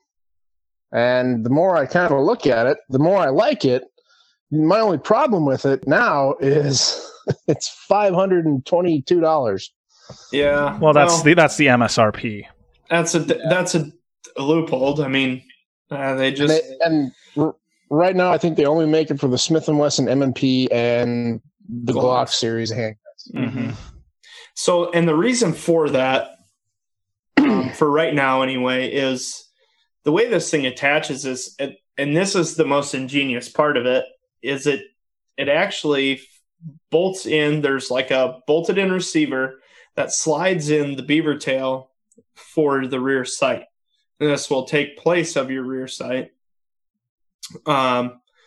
And the more I kind of look at it, the more I like it. My only problem with it now is it's $522. Yeah. Well, that's the MSRP. That's a loophole. I mean, they just and right now I think they only make it for the Smith & Wesson M&P and the Glock series handguns. Mm-hmm. So, and the reason for that, for right now anyway, is the way this thing attaches is, and this is the most ingenious part of it, is it actually bolts in. There's like a bolted in receiver that slides in the beaver tail for the rear sight. And this will take place of your rear sight.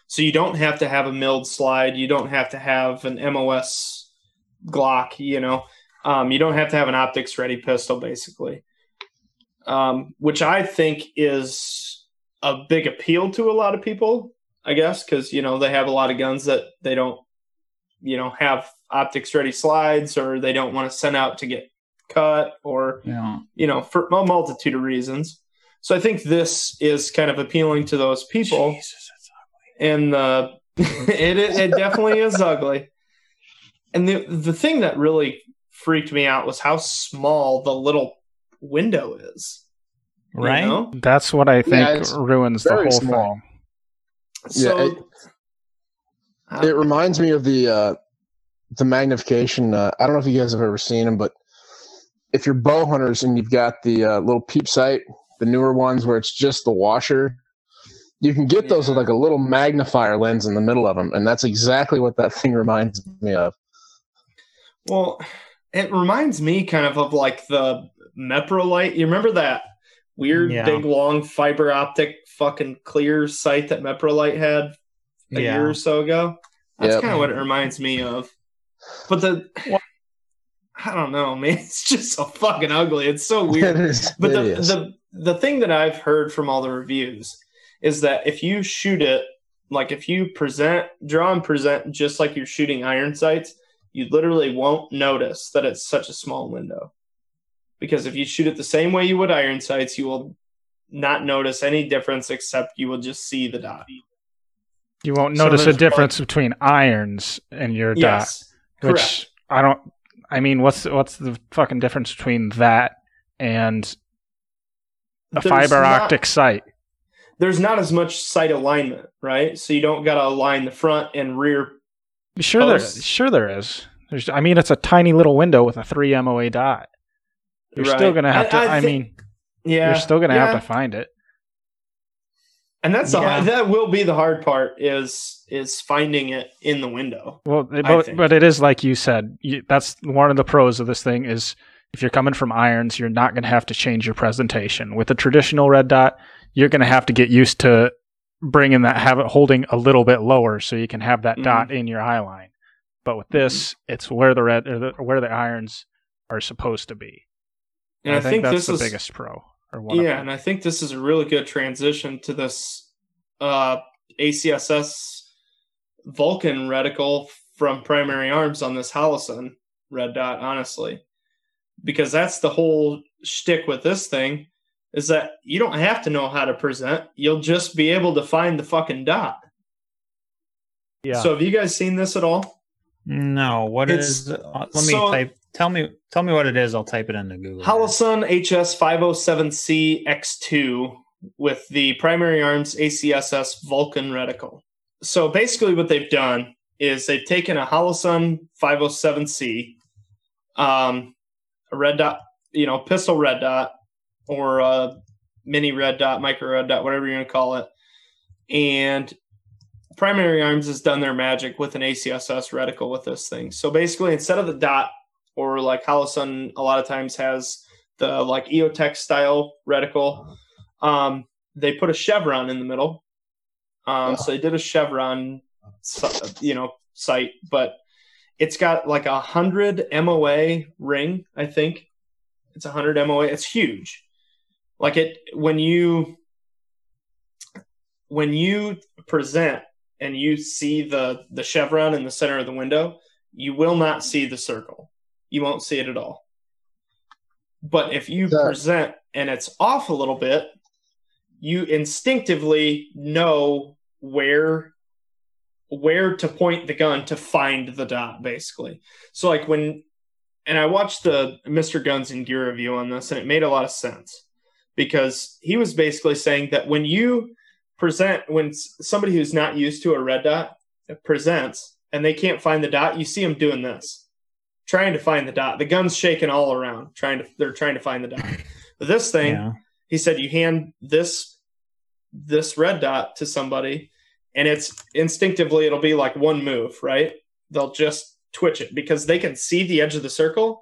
So you don't have to have a milled slide. You don't have to have an MOS Glock, you know. You don't have to have an optics-ready pistol, basically, which I think is a big appeal to a lot of people, I guess, because, you know, they have a lot of guns that they don't, you know, have optics-ready slides, or they don't want to send out to get cut, or, yeah, you know, for a multitude of reasons. So I think this is kind of appealing to those people. Jesus, that's ugly. And it definitely is ugly. And the thing that really freaked me out was how small the little window is. Right? You know? That's what I think ruins the whole small thing. So, yeah, it reminds me of the magnification. I don't know if you guys have ever seen them, but if you're bow hunters and you've got the little peep sight, the newer ones where it's just the washer, you can get those with like a little magnifier lens in the middle of them, and that's exactly what that thing reminds me of. Well, it reminds me kind of like the Meprolite. You remember that weird big long fiber optic fucking clear sight that Meprolite had a year or so ago? That's kind of what it reminds me of. But I don't know, man. It's just so fucking ugly. It's so weird. But the thing that I've heard from all the reviews is that if you shoot it, like if you draw and present just like you're shooting iron sights, you literally won't notice that it's such a small window. Because if you shoot it the same way you would iron sights, you will not notice any difference, except you will just see the dot. You won't notice a difference between irons and your dot. Correct. Which I mean, what's the fucking difference between that and a fiber optic sight? There's not as much sight alignment, right? So you don't got to align the front and rear. Sure, there is. I mean, it's a tiny little window with a 3 MOA dot. You're still gonna have you're still gonna have to find it. And that's that will be the hard part is finding it in the window. Well, but it is like you said. That's one of the pros of this thing is if you're coming from irons, you're not gonna have to change your presentation. With a traditional red dot, you're gonna have to get used to bringing that, have it holding a little bit lower so you can have that dot in your eye line. But with this, it's where the red where the irons are supposed to be. And I think that's the biggest pro. Yeah, and I think this is a really good transition to this ACSS Vulcan reticle from Primary Arms on this Holosun red dot, honestly. Because that's the whole shtick with this thing, is that you don't have to know how to present. You'll just be able to find the fucking dot. Yeah. So have you guys seen this at all? No. What is... Tell me what it is. I'll type it into Google. Holosun HS 507C X2 with the Primary Arms ACSS Vulcan reticle. So basically what they've done is they've taken a Holosun 507C, a red dot, you know, pistol red dot, or a mini red dot, micro red dot, whatever you're going to call it. And Primary Arms has done their magic with an ACSS reticle with this thing. So basically, instead of the dot, or like Holosun a lot of times has the like Eotech style reticle, they put a chevron in the middle. So they did a chevron, you know, sight, but it's got like 100 MOA ring. I think it's 100 MOA. It's huge. Like it, when you present and you see the chevron in the center of the window, you will not see the circle. You won't see it at all. But if you present and it's off a little bit, you instinctively know where to point the gun to find the dot, basically. So like and I watched the Mr. Guns and Gear review on this, and it made a lot of sense, because he was basically saying that when you present, when somebody who's not used to a red dot presents and they can't find the dot, you see them doing this, trying to find the dot. The gun's shaking all around, they're trying to find the dot. But this thing, he said, you hand this red dot to somebody, and it's instinctively, it'll be like one move, right? They'll just twitch it because they can see the edge of the circle,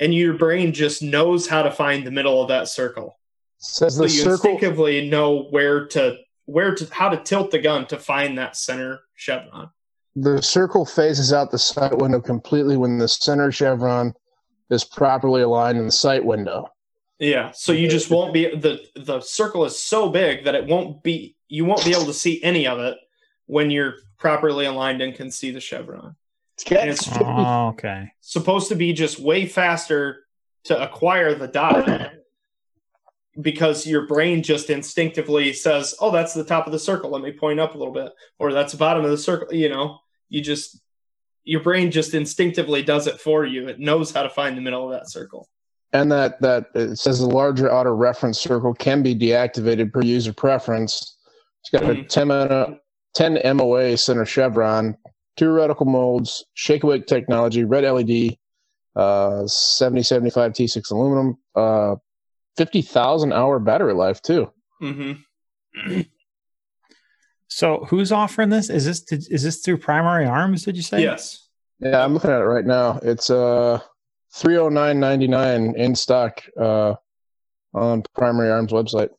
and your brain just knows how to find the middle of that circle. Says so you instinctively know where to how to tilt the gun to find that center chevron. The circle phases out the sight window completely when the center chevron is properly aligned in the sight window. Yeah, so you just won't be, the circle is so big that it won't be, you won't be able to see any of it when you're properly aligned and can see the chevron. And it's supposed to be just way faster to acquire the dot because your brain just instinctively says, oh, that's the top of the circle, let me point up a little bit, or that's the bottom of the circle, you know, you just, your brain just instinctively does it for you. It knows how to find the middle of that circle. And that it says the larger auto reference circle can be deactivated per user preference. It's got a 10 MOA center chevron, 2 reticle molds, shake-awake technology, red LED, 7075 T6 aluminum, 50,000-hour battery life, too. Mm-hmm. So who's offering this? Is this through Primary Arms, did you say? Yes. Yeah, I'm looking at it right now. It's... $309.99 in stock on Primary Arms website.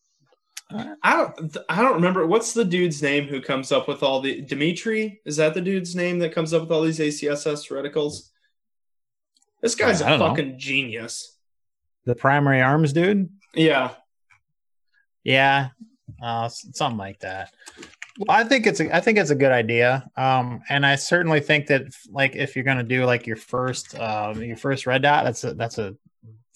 I don't remember what's the dude's name who comes up with all the Dimitri. Is that the dude's name that comes up with all these ACSS reticles? This guy's a fucking genius. The Primary Arms dude. Yeah, something like that. Well, I think it's a good idea, and I certainly think that like if you're going to do like your first red dot, that's a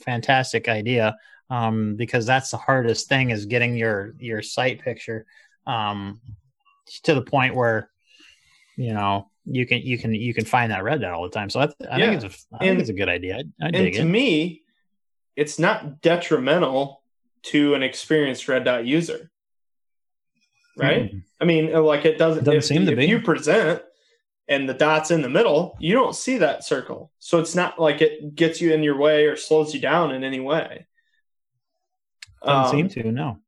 fantastic idea, because that's the hardest thing is getting your sight picture to the point where you know you can find that red dot all the time. So I think it's a good idea. I dig it. To me, it's not detrimental to an experienced red dot user. Right? I mean, like it doesn't seem to be. If you present and the dot's in the middle, you don't see that circle. So it's not like it gets you in your way or slows you down in any way. Doesn't seem to, no.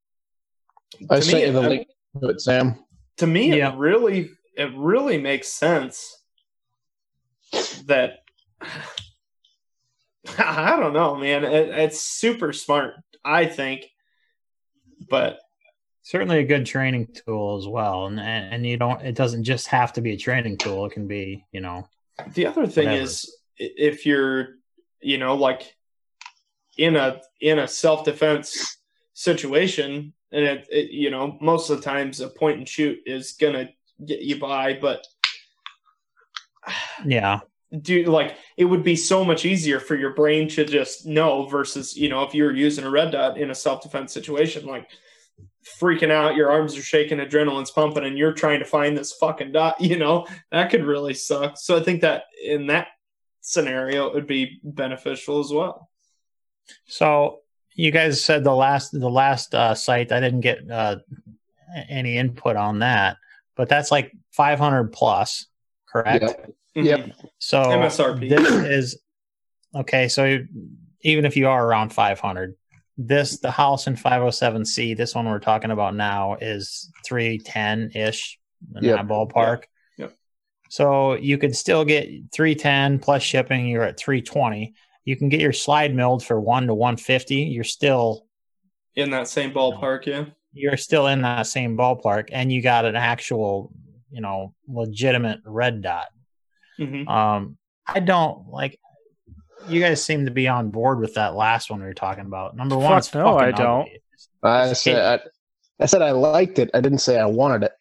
I sent you the link to it, Sam. To me, it really makes sense that I don't know, man. It's super smart, I think. But certainly a good training tool as well, and you don't. It doesn't just have to be a training tool. It can be, you know. The other thing is, if you're, you know, like in a self defense situation, and it you know, most of the times a point and shoot is gonna get you by, but yeah, dude, like it would be so much easier for your brain to just know versus, you know, if you're using a red dot in a self defense situation, like. Freaking out, your arms are shaking, adrenaline's pumping, and you're trying to find this fucking dot, you know, that could really suck. So I think that in that scenario it would be beneficial as well. So you guys said the last site, I didn't get any input on that, but that's like 500 plus, correct? Yep. So MSRP. This is okay, so even if you are around 500, this, the Holosun 507C, this one we're talking about now, is 310-ish in that ballpark. Yep. So you could still get 310 plus shipping. You're at 320. You can get your slide milled for 1 to 150. You're still in that same ballpark, you know, yeah. You're still in that same ballpark, and you got an actual, you know, legitimate red dot. Mm-hmm. I don't like. You guys seem to be on board with that last one we were talking about. Number one, it's no, I don't. I said I liked it. I didn't say I wanted it.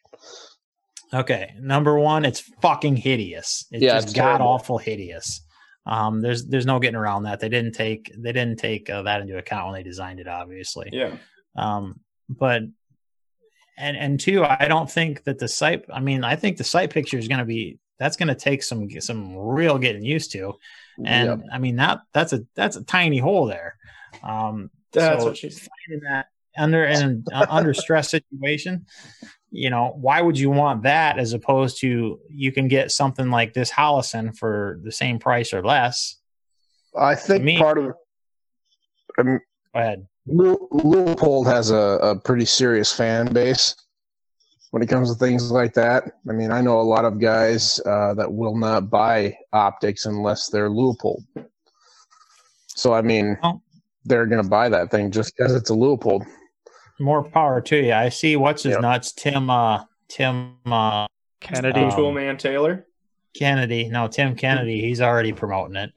Okay. Number one, it's fucking hideous. It's just god awful hideous. There's no getting around that. They didn't take that into account when they designed it, obviously. Yeah. But two, I don't think that the sight. I mean, I think the sight picture is going to be. That's going to take some real getting used to. And I mean, that's a tiny hole there. That's so what she's finding that under stress situation, you know, why would you want that as opposed to you can get something like this Holosun for the same price or less? I think part of go ahead. Leupold has a pretty serious fan base when it comes to things like that. I mean, I know a lot of guys that will not buy optics unless they're Leupold. So, I mean, they're going to buy that thing just because it's a Leupold. more power to you. I see what's his nuts, Tim Kennedy, Toolman Taylor, Kennedy. No, Tim Kennedy. He's already promoting it.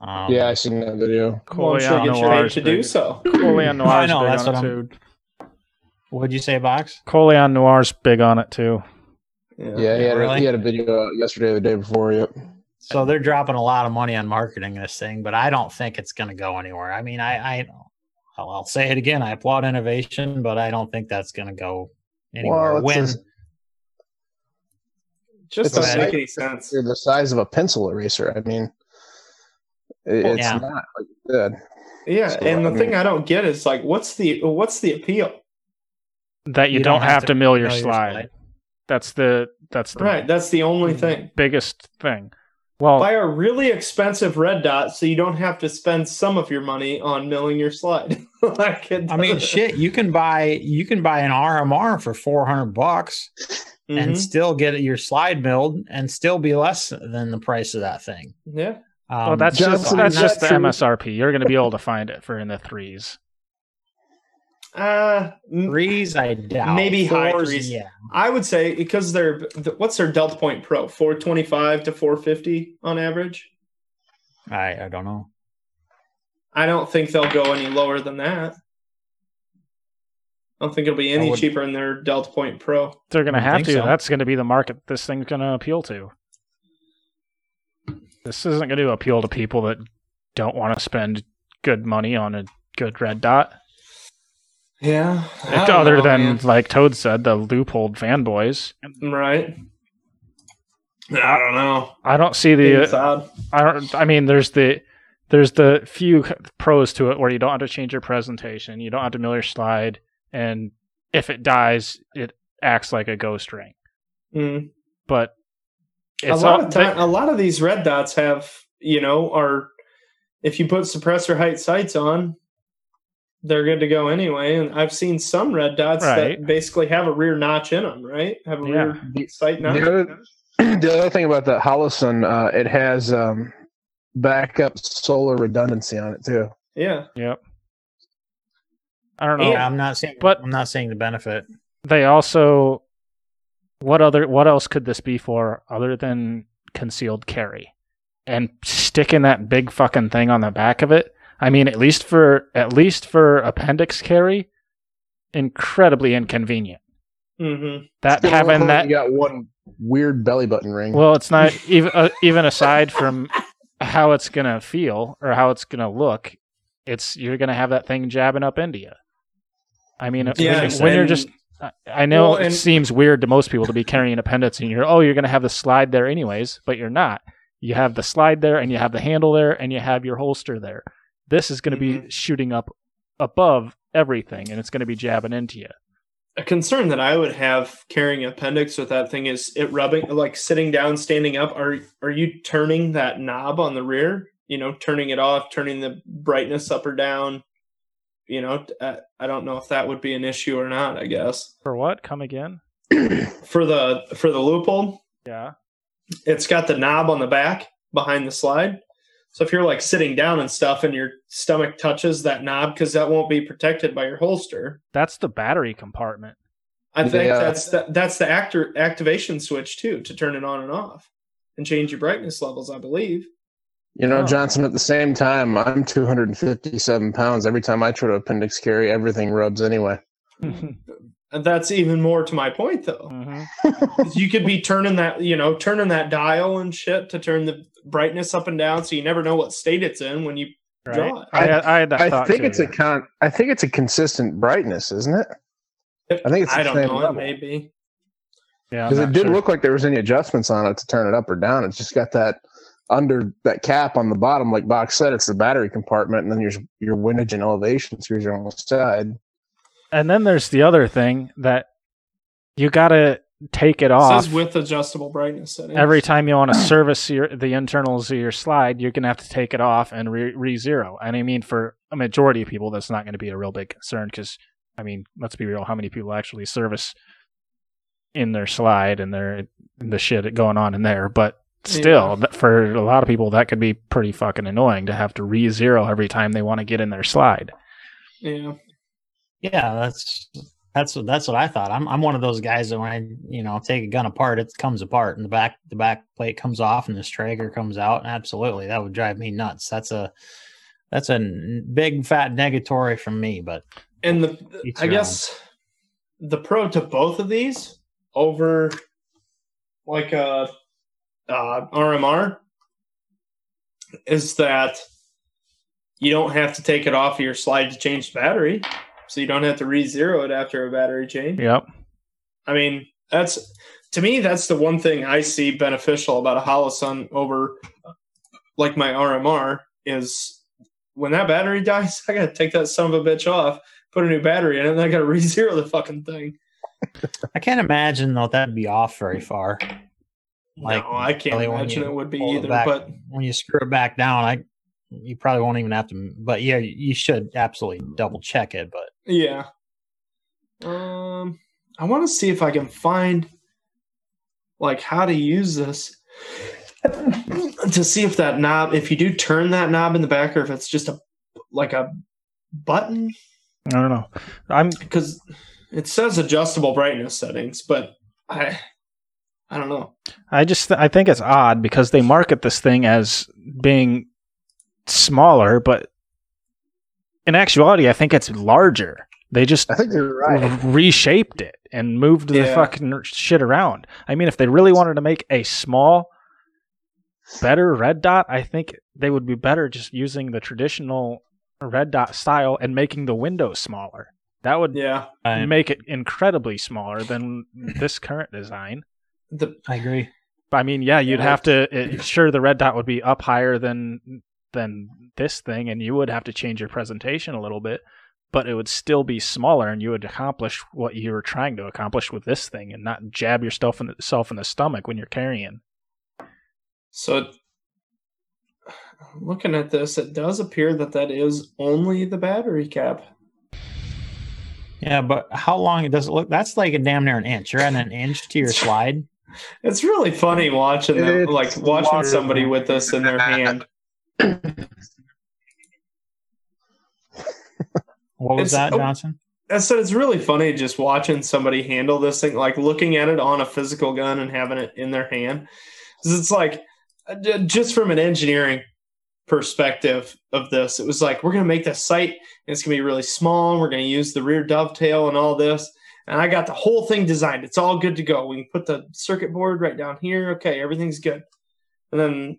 Yeah, I seen that video. Cool. Coleon Noir's big on it too. What'd you say, Box? Coleon Noir's big on it too. Yeah, he had a video yesterday or the day before. Yep. So they're dropping a lot of money on marketing this thing, but I don't think it's going to go anywhere. I mean, I'll say it again. I applaud innovation, but I don't think that's going to go anywhere. Well, just doesn't make any sense. You're the size of a pencil eraser. I mean, it's not like you said. Yeah, so, and the thing I don't get is like, what's the appeal? That you don't have to mill your slide. That's the right. That's the only thing. Biggest thing. Well, buy a really expensive red dot so you don't have to spend some of your money on milling your slide. Like shit, you can buy an RMR for $400 mm-hmm. and still get your slide milled and still be less than the price of that thing. Yeah. Well, that's just the MSRP. You're going to be able to find it for in the threes. Threes, I doubt. Maybe high threes. Yeah. I would say because what's their Delta Point Pro? 425 to 450 on average? I don't know. I don't think they'll go any lower than that. I don't think it'll be any cheaper than their Delta Point Pro. They're going to have to. So. That's going to be the market this thing's going to appeal to. This isn't going to appeal to people that don't want to spend good money on a good red dot. Yeah. Other than, like Toad said, the Leupold fanboys. Right. I don't know. I don't see the. There's the few pros to it where you don't have to change your presentation, you don't have to mill your slide, and if it dies, it acts like a ghost ring. Mm. But. A lot of these red dots are, if you put suppressor height sights on, they're good to go anyway. And I've seen some red dots that basically have a rear notch in them, right? Have a rear sight notch. The other thing about the Holosun, it has backup solar redundancy on it too. Yeah. Yep. I don't know. Yeah, I'm not seeing the benefit. They also. What else could this be for other than concealed carry? And sticking that big fucking thing on the back of it? I mean, at least for appendix carry, incredibly inconvenient. Mm-hmm. You got one weird belly button ring. Well, it's not even aside from how it's gonna feel or how it's gonna look. You're gonna have that thing jabbing up into you. I mean, when you're just. I know it seems weird to most people to be carrying appendix and you're going to have the slide there anyways, but you're not. You have the slide there and you have the handle there and you have your holster there. This is going to be shooting up above everything and it's going to be jabbing into you. A concern that I would have carrying appendix with that thing is it rubbing, like sitting down, standing up. Are you turning that knob on the rear? You know, turning it off, turning the brightness up or down. You know, I don't know if that would be an issue or not, I guess. For what? Come again? For the Leupold? Yeah. It's got the knob on the back behind the slide. So if you're like sitting down and stuff and your stomach touches that knob, because that won't be protected by your holster. That's the battery compartment. I think that's the activation switch too, to turn it on and off and change your brightness levels, I believe. You know, Johnson, at the same time, I'm 257 pounds. Every time I try to appendix carry, everything rubs anyway. That's even more to my point, though. Mm-hmm. You could be turning that dial and shit to turn the brightness up and down, so you never know what state it's in when you draw it. I had that thought. I think it's a consistent brightness, isn't it? I think it's. I don't know. Maybe. Yeah, because it didn't look like there was any adjustments on it to turn it up or down. It's just got that. Under that cap on the bottom, like Box said, it's the battery compartment, and then your windage and elevation screws are on the side. And then there's the other thing that you got to take it off. It says with adjustable brightness settings. Every time you want to service the internals of your slide, you're going to have to take it off and re-zero. And I mean, for a majority of people, that's not going to be a real big concern because, I mean, let's be real, how many people actually service in their slide and the shit going on in there, but still, for a lot of people, that could be pretty fucking annoying to have to re-zero every time they want to get in their slide. Yeah. Yeah, that's what I thought. I'm one of those guys that when I, you know, take a gun apart, it comes apart and the back plate comes off and this Traeger comes out. Absolutely, that would drive me nuts. That's a big fat negatory from me. But and I guess the pro to both of these over like a RMR is that you don't have to take it off of your slide to change the battery. So you don't have to re-zero it after a battery change. Yep. I mean, to me, that's the one thing I see beneficial about a Holosun over like my RMR is when that battery dies, I got to take that son of a bitch off, put a new battery in it, and I got to re-zero the fucking thing. I can't imagine though that'd be off very far. Like, no, I can't imagine it would be either. But when you screw it back down, you probably won't even have to. But yeah, you should absolutely double check it. But yeah, I want to see if I can find like how to use this to see if that knob, if you do turn that knob in the back, or if it's just like a button. I don't know. Because it says adjustable brightness settings, but I don't know. I think it's odd because they market this thing as being smaller, but in actuality, I think it's larger. I think they're right. Reshaped it and moved the fucking shit around. I mean, if they really wanted to make a small, better red dot, I think they would be better just using the traditional red dot style and making the window smaller. That would make it incredibly smaller than this current design. I agree. I mean, yeah, you'd have to. The red dot would be up higher than this thing, and you would have to change your presentation a little bit, but it would still be smaller, and you would accomplish what you were trying to accomplish with this thing, and not jab yourself in the stomach when you're carrying. So, looking at this, it does appear that is only the battery cap. Yeah, but how long does it look? That's like a damn near an inch. You're at an inch to your slide. It's really funny watching them, like watching somebody with this in their hand. What was that, Johnson? I said it's really funny just watching somebody handle this thing, like looking at it on a physical gun and having it in their hand. It's like, just from an engineering perspective of this, it was like, we're going to make this sight and it's going to be really small, and we're going to use the rear dovetail and all this. And I got the whole thing designed. It's all good to go. We can put the circuit board right down here. Okay, everything's good. And then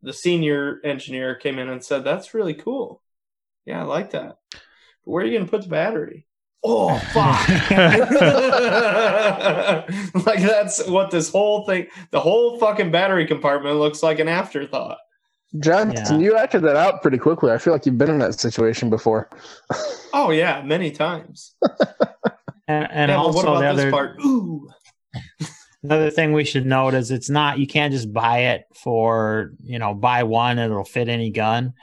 the senior engineer came in and said, that's really cool. Yeah, I like that. But where are you going to put the battery? Oh, fuck. Like, that's what this whole thing, the whole fucking battery compartment looks like an afterthought. Johnson, you acted that out pretty quickly. I feel like you've been in that situation before. Oh, yeah, many times. and yeah, also, what about this part? Ooh. Another thing we should note is you can't just buy it for, buy one, it'll fit any gun.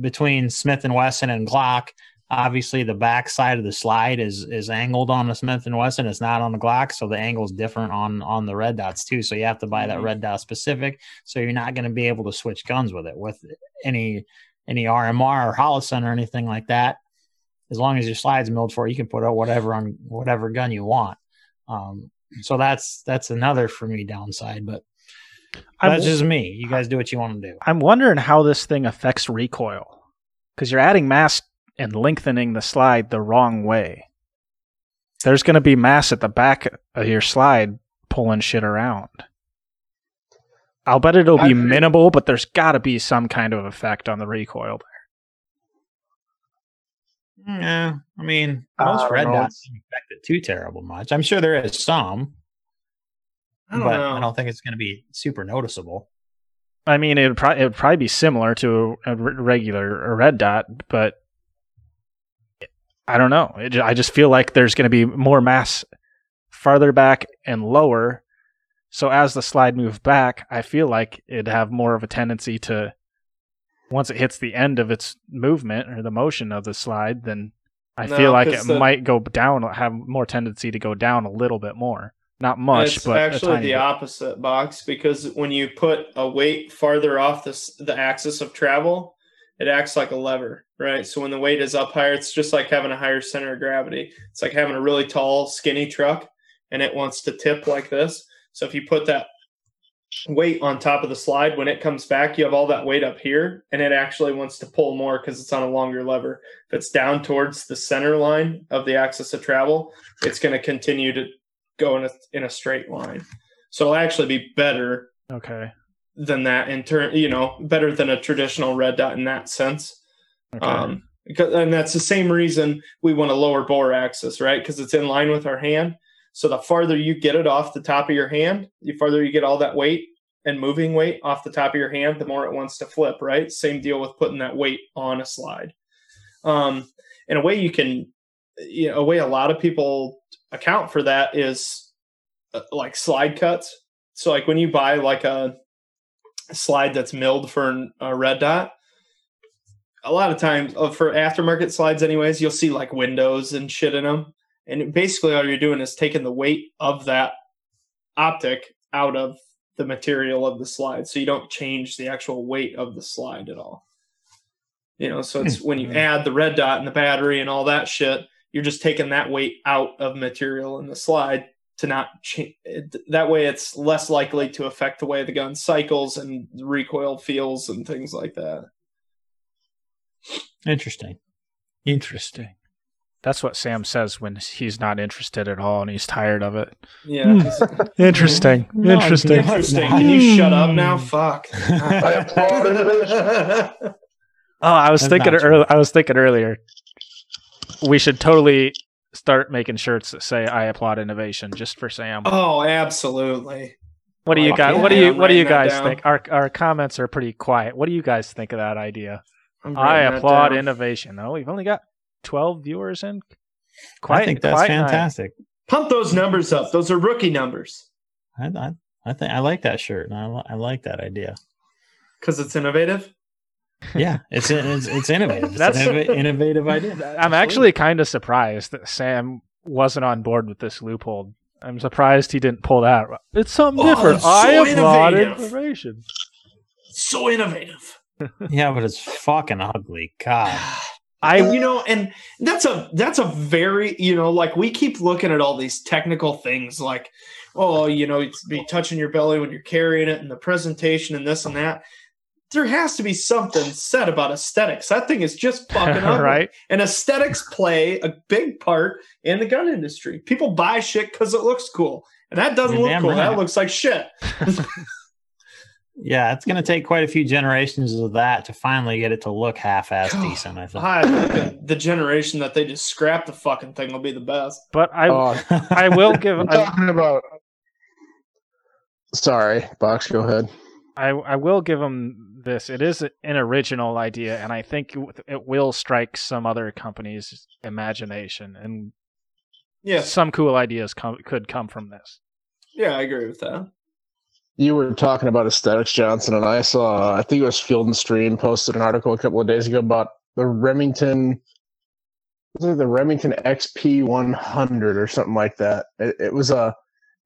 Between Smith & Wesson and Glock, obviously the back side of the slide is angled on the Smith & Wesson. It's not on the Glock, so the angle is different on the red dots too. So you have to buy that red dot specific. So you're not going to be able to switch guns with it, with any RMR or Holosun or anything like that. As long as your slide's milled for it, you can put out whatever on whatever gun you want. So that's another for me downside, but that's just me. You guys do what you want to do. I'm wondering how this thing affects recoil, because you're adding mass and lengthening the slide the wrong way. There's going to be mass at the back of your slide pulling shit around. I'll bet it'll be minimal, but there's got to be some kind of effect on the recoil there. Yeah, I mean, most red dots don't affect it too terrible much. I'm sure there is some. I don't think it's going to be super noticeable. I mean, it would probably be similar to a regular red dot, but I don't know. I just feel like there's going to be more mass farther back and lower. So as the slide moves back, I feel like it'd have more of a tendency to, once it hits the end of its movement or the motion of the slide, then I feel like it might go down, have more tendency to go down a little bit more. Not much, it's but actually the opposite box, because when you put a weight farther off the axis of travel, it acts like a lever, right? So when the weight is up higher, it's just like having a higher center of gravity. It's like having a really tall, skinny truck, and it wants to tip like this. So if you put that weight on top of the slide, when it comes back, you have all that weight up here, and it actually wants to pull more because it's on a longer lever. If it's down towards the center line of the axis of travel, it's going to continue to go in a straight line. So it'll actually be better. Okay. Than that in turn, you know, better than a traditional red dot in that sense. Okay. Because, and that's the same reason we want a lower bore axis, right? Because it's in line with our hand. So the farther you get it off the top of your hand, the farther you get all that weight and moving weight off the top of your hand, the more it wants to flip, right? Same deal with putting that weight on a slide. And a way you can, you know, a way a lot of people account for that is like slide cuts. So like when you buy like a slide that's milled for a red dot, a lot of times for aftermarket slides anyways, you'll see like windows and shit in them, and basically all you're doing is taking the weight of that optic out of the material of the slide, so you don't change the actual weight of the slide at all, you know. So it's when you add the red dot and the battery and all that shit, you're just taking that weight out of material in the slide to not change. That way it's less likely to affect the way the gun cycles and the recoil feels and things like that. Interesting. That's what Sam says when he's not interested at all and he's tired of it. Yeah. Interesting. Can you shut up now? Fuck. I applaud it. I was thinking earlier. We should totally start making shirts that say "I applaud innovation" just for Sam. Oh, absolutely. What do you guys? What do you guys think? Our comments are pretty quiet. What do you guys think of that idea? I applaud innovation. Oh, we've only got 12 viewers in. I think that's fantastic. Pump those numbers up. Those are rookie numbers. I think I like that shirt, and I like that idea because it's innovative. Yeah, it's innovative. That's an innovative idea. I'm actually kind of surprised that Sam wasn't on board with this loophole. I'm surprised he didn't pull that. It's something different. It's so applaud innovation. So innovative. Yeah, but it's fucking ugly. God. And that's a very, you know, like we keep looking at all these technical things like, oh, you know, it's be touching your belly when you're carrying it and the presentation and this and that. There has to be something said about aesthetics. That thing is just fucking ugly. Right? And aesthetics play a big part in the gun industry. People buy shit because it looks cool. And that doesn't look cool. Right. That looks like shit. Yeah, it's going to take quite a few generations of that to finally get it to look half-ass decent, I think. The generation that they just scrap the fucking thing will be the best. But I will give... Sorry, Box, go ahead. I will give them this. It is an original idea, and I think it will strike some other companies' imagination, and some cool ideas could come from this. Yeah, I agree with that. You were talking about aesthetics, Johnson, and I saw, I think it was Field and Stream posted an article a couple of days ago about the Remington XP 100 or something like that. It was a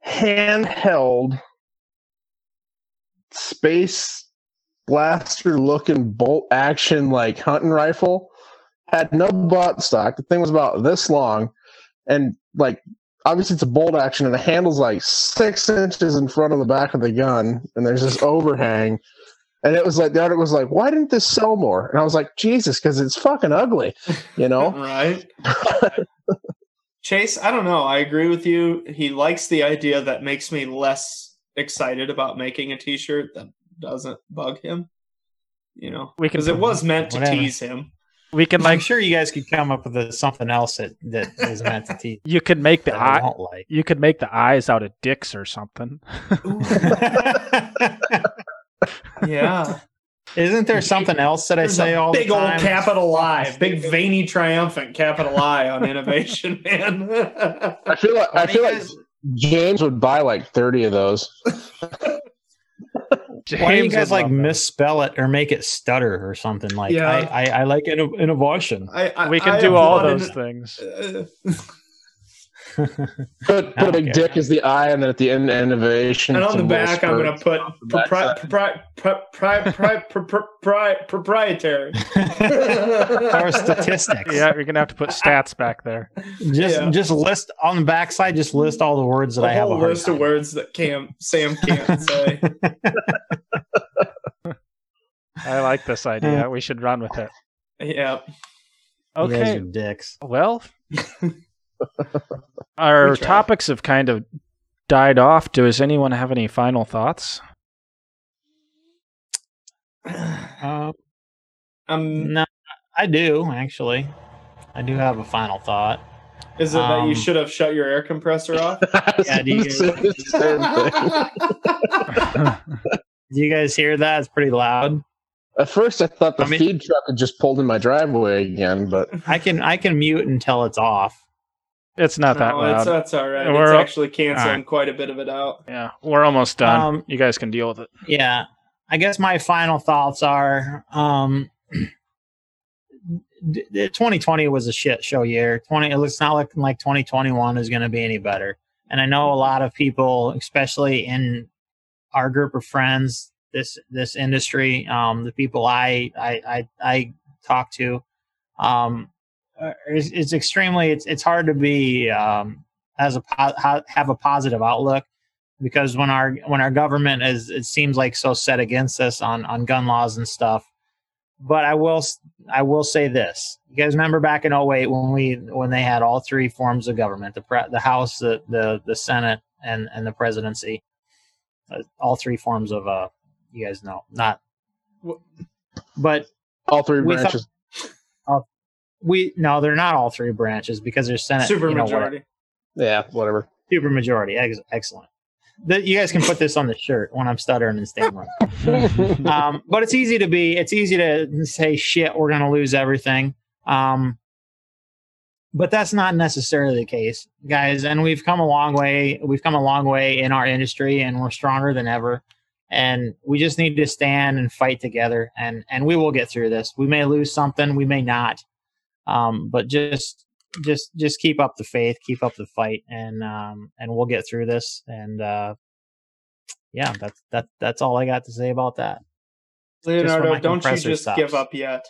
handheld space blaster looking bolt action like hunting rifle, had no butt stock. The thing was about this long, and like obviously it's a bolt action and the handle's like 6 inches in front of the back of the gun, and there's this overhang, and it was like why didn't this sell more? And I was like, Jesus, because it's fucking ugly, you know. Right. Chase, I don't know, I agree with you. He likes the idea. That makes me less excited about making a t-shirt that doesn't bug him, you know, because it was meant to tease him. We can, like, I'm sure you guys could come up with something else that is meant to tease. You could make the eyes out of dicks or something. Yeah. Isn't there something else that I say all the time? Big old capital I, big veiny triumphant capital I on innovation, man. I feel like James would buy like 30 of those. Why do you guys like misspell it or make it stutter or something? Like, yeah. I like innovation. We can do all those things. Put a big dick as the eye, and then at the end of innovation. And on the back, I'm going to put proprietary. Or statistics. Yeah, you're going to have to put stats back there. Just list on the backside. Just list all the words that I have. A whole list of words that Sam can't say. I like this idea. We should run with it. Yeah. Okay. You guys are dicks. Well, our topics have kind of died off. Does anyone have any final thoughts? No, I do, actually. I do have a final thought. Is it that you should have shut your air compressor off? Yeah, do you guys hear that? It's pretty loud. At first, I thought the feed truck had just pulled in my driveway again, but I can mute until it's off. It's not that loud. That's all right. It's actually canceling quite a bit of it out. Yeah, we're almost done. You guys can deal with it. Yeah, I guess my final thoughts are: 2020 was a shit show year. It's not looking like 2021 is going to be any better. And I know a lot of people, especially in our group of friends. This industry, the people I talk to, it's extremely it's hard to be have a positive outlook, because when our government is, it seems like, so set against us on gun laws and stuff. But I will say this: you guys remember back in 2008 when they had all three forms of government, the House, the Senate, and the presidency, all three forms of you guys know, not, but all three branches. No, they're not all three branches, because there's Senate supermajority. Yeah, whatever. Supermajority, excellent. You guys can put this on the shirt when I'm stuttering and stammering. But it's easy to say, shit, we're going to lose everything. But that's not necessarily the case, guys. And we've come a long way. We've come a long way in our industry, and we're stronger than ever. And we just need to stand and fight together, and we will get through this. We may lose something, we may not, but just keep up the faith, keep up the fight, and we'll get through this. And yeah, that's all I got to say about that. Leonardo, don't you just give up yet?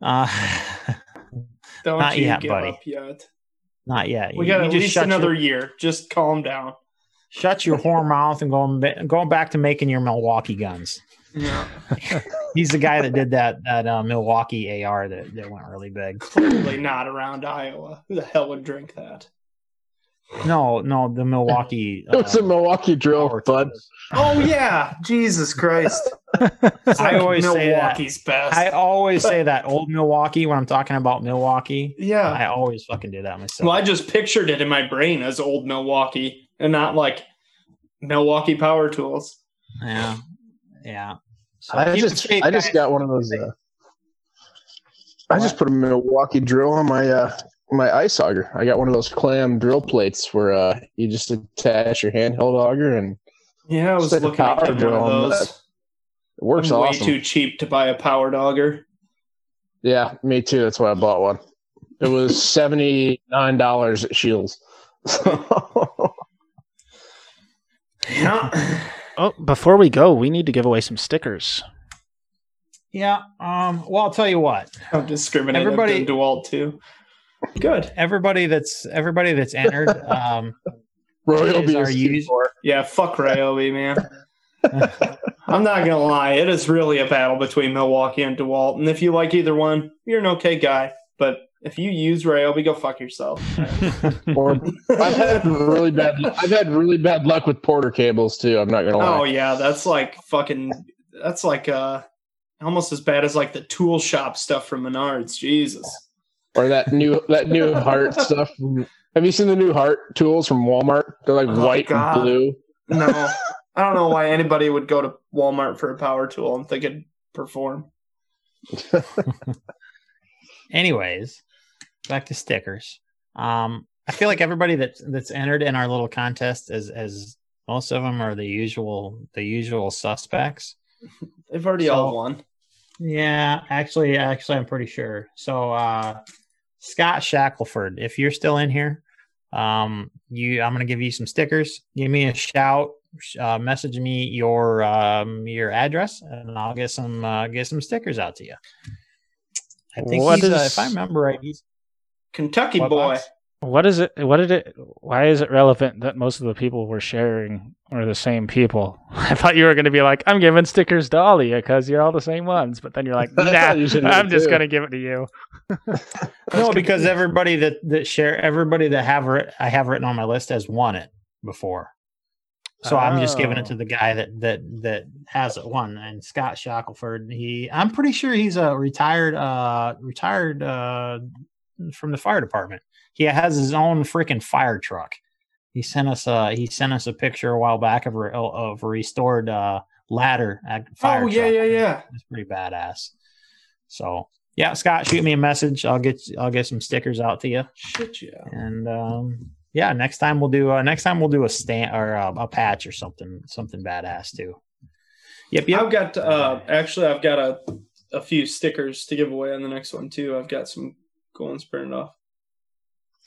Don't not you yet, give buddy. Up yet? Not yet. We got at least another year. Just calm down. Shut your whore mouth and going back to making your Milwaukee guns. Yeah. He's the guy that did that Milwaukee AR that went really big. Clearly not around Iowa. Who the hell would drink that? No, the Milwaukee. It was a Milwaukee drill, bud. Oh yeah, Jesus Christ! I always say Milwaukee's best. I always say that old Milwaukee when I'm talking about Milwaukee. Yeah, I always fucking do that myself. Well, I just pictured it in my brain as old Milwaukee. And not like Milwaukee Power Tools. Yeah. So I just got one of those. I just put a Milwaukee drill on my ice auger. I got one of those Clam drill plates where you just attach your handheld auger and. Yeah, I was looking at one of those. It works awesome. Way too cheap to buy a powered auger. Yeah, me too. That's why I bought one. It was $79 at Shields. So. Yeah. Oh, before we go, we need to give away some stickers. Yeah. Well, I'll tell you what. How discriminative. Everybody, DeWalt too. Good. Everybody that's entered. Ryobi is user. Yeah. Fuck Ryobi, man. I'm not gonna lie. It is really a battle between Milwaukee and DeWalt, and if you like either one, you're an okay guy. But if you use Ryobi, go fuck yourself. I've had really bad luck with Porter cables too. I'm not gonna lie. Oh yeah, that's like almost as bad as like the tool shop stuff from Menards. Jesus. Or that new Hart stuff. Have you seen the new Hart tools from Walmart? They're like white and blue. No, I don't know why anybody would go to Walmart for a power tool and think it'd perform. Anyways. Back to stickers. I feel like everybody that's entered in our little contest is most of them are the usual suspects. They've already all won. Yeah, actually, I'm pretty sure. So Scott Shackelford, if you're still in here, I'm going to give you some stickers. Give me a shout. Message me your address, and I'll get some stickers out to you. I think if I remember right, he's Kentucky boy. What is it? What did it? Why is it relevant that most of the people we're sharing are the same people? I thought you were going to be like, I'm giving stickers to all of you because you're all the same ones, but then you're like, nah, I'm just going to give it to you. No, because everybody that I have written on my list has won it before. So I'm just giving it to the guy that has it won. And Scott Shackelford, I'm pretty sure he's a retired from the fire department. He has his own freaking fire truck. He sent us a picture a while back of a restored ladder at fire truck. Yeah. It's pretty badass. So yeah, Scott, shoot me a message. I'll get some stickers out to you. Shit, yeah. And yeah, next time we'll do a stand or a patch or something badass too. Yep. I've got I've got a few stickers to give away on the next one too. I've got some cool ones printed off.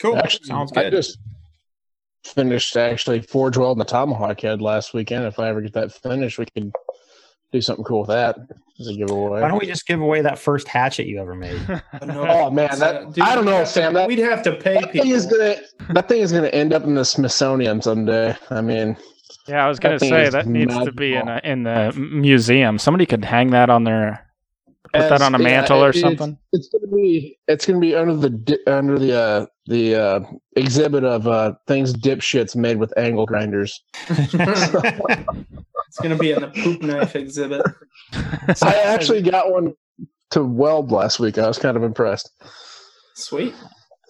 Cool. Actually, sounds good. I just finished Forge Weld and the Tomahawk Head last weekend. If I ever get that finished, we could do something cool with that as a giveaway. Why don't we just give away that first hatchet you ever made? Oh man, I don't know, Sam. We'd have to pay people. That thing is gonna end up in the Smithsonian someday. I mean, yeah, I was gonna say that needs to be in the museum. Somebody could hang that on their. Put that on a mantle or something. It's gonna be under the exhibit of things dipshits made with angle grinders. It's gonna be in the poop knife exhibit. So I actually got one to weld last week. I was kind of impressed. Sweet.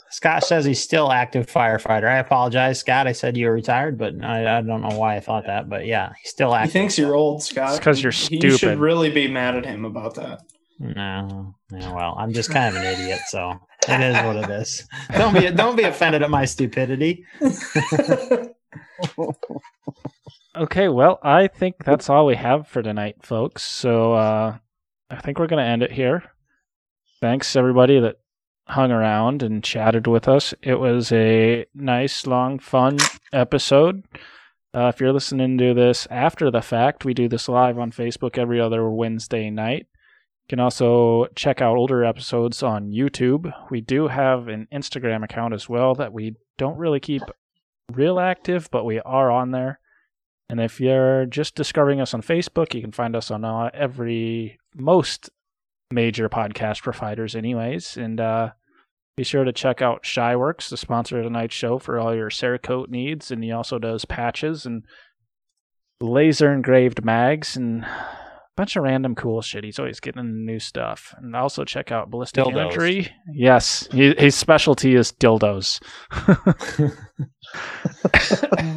Scott says he's still active firefighter. I apologize, Scott. I said you were retired, but I don't know why I thought that. But yeah, he's still active. He thinks you're old, Scott. It's because you're stupid. You should really be mad at him about that. No, well, I'm just kind of an idiot, so it is what it is. Don't be offended at my stupidity. Okay, well, I think that's all we have for tonight, folks. So I think we're going to end it here. Thanks everybody that hung around and chatted with us. It was a nice, long, fun episode. If you're listening to this after the fact, we do this live on Facebook every other Wednesday night. You can also check out older episodes on YouTube. We do have an Instagram account as well that we don't really keep real active, but we are on there. And if you're just discovering us on Facebook, you can find us on most major podcast providers anyways. And be sure to check out Shyworks, the sponsor of tonight's show, for all your Cerakote needs. And he also does patches and laser engraved mags and bunch of random cool shit. He's always getting new stuff. And also check out Ballistic Injury. Yes, his specialty is dildos.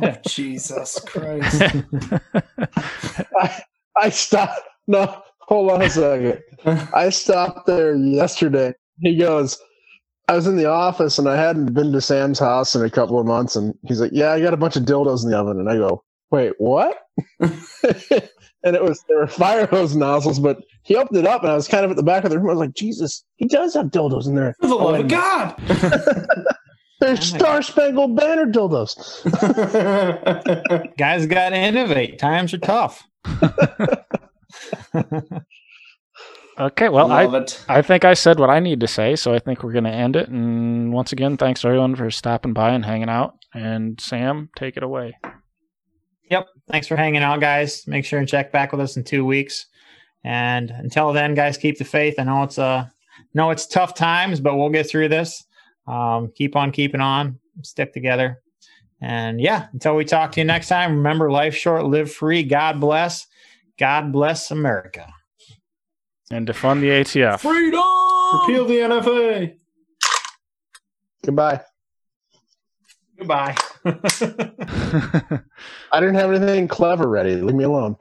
Oh, Jesus Christ. I stopped. No, hold on a second. I stopped there yesterday. He goes, I was in the office and I hadn't been to Sam's house in a couple of months. And he's like, yeah, I got a bunch of dildos in the oven. And I go, wait, what? And there were fire hose nozzles, but he opened it up, and I was kind of at the back of the room. I was like, Jesus, he does have dildos in there. For the love of God. They're Star-Spangled Banner dildos. Guys got to innovate. Times are tough. Okay, well, I think I said what I need to say, so I think we're going to end it. And once again, thanks to everyone for stopping by and hanging out. And Sam, take it away. Yep. Thanks for hanging out, guys. Make sure and check back with us in 2 weeks. And until then, guys, keep the faith. I know it's tough times, but we'll get through this. Keep on keeping on. Stick together. And yeah, until we talk to you next time, remember, life short, live free. God bless. God bless America. And defund the ATF. Freedom! Repeal the NFA. Goodbye. Goodbye. I didn't have anything clever ready. Leave me alone.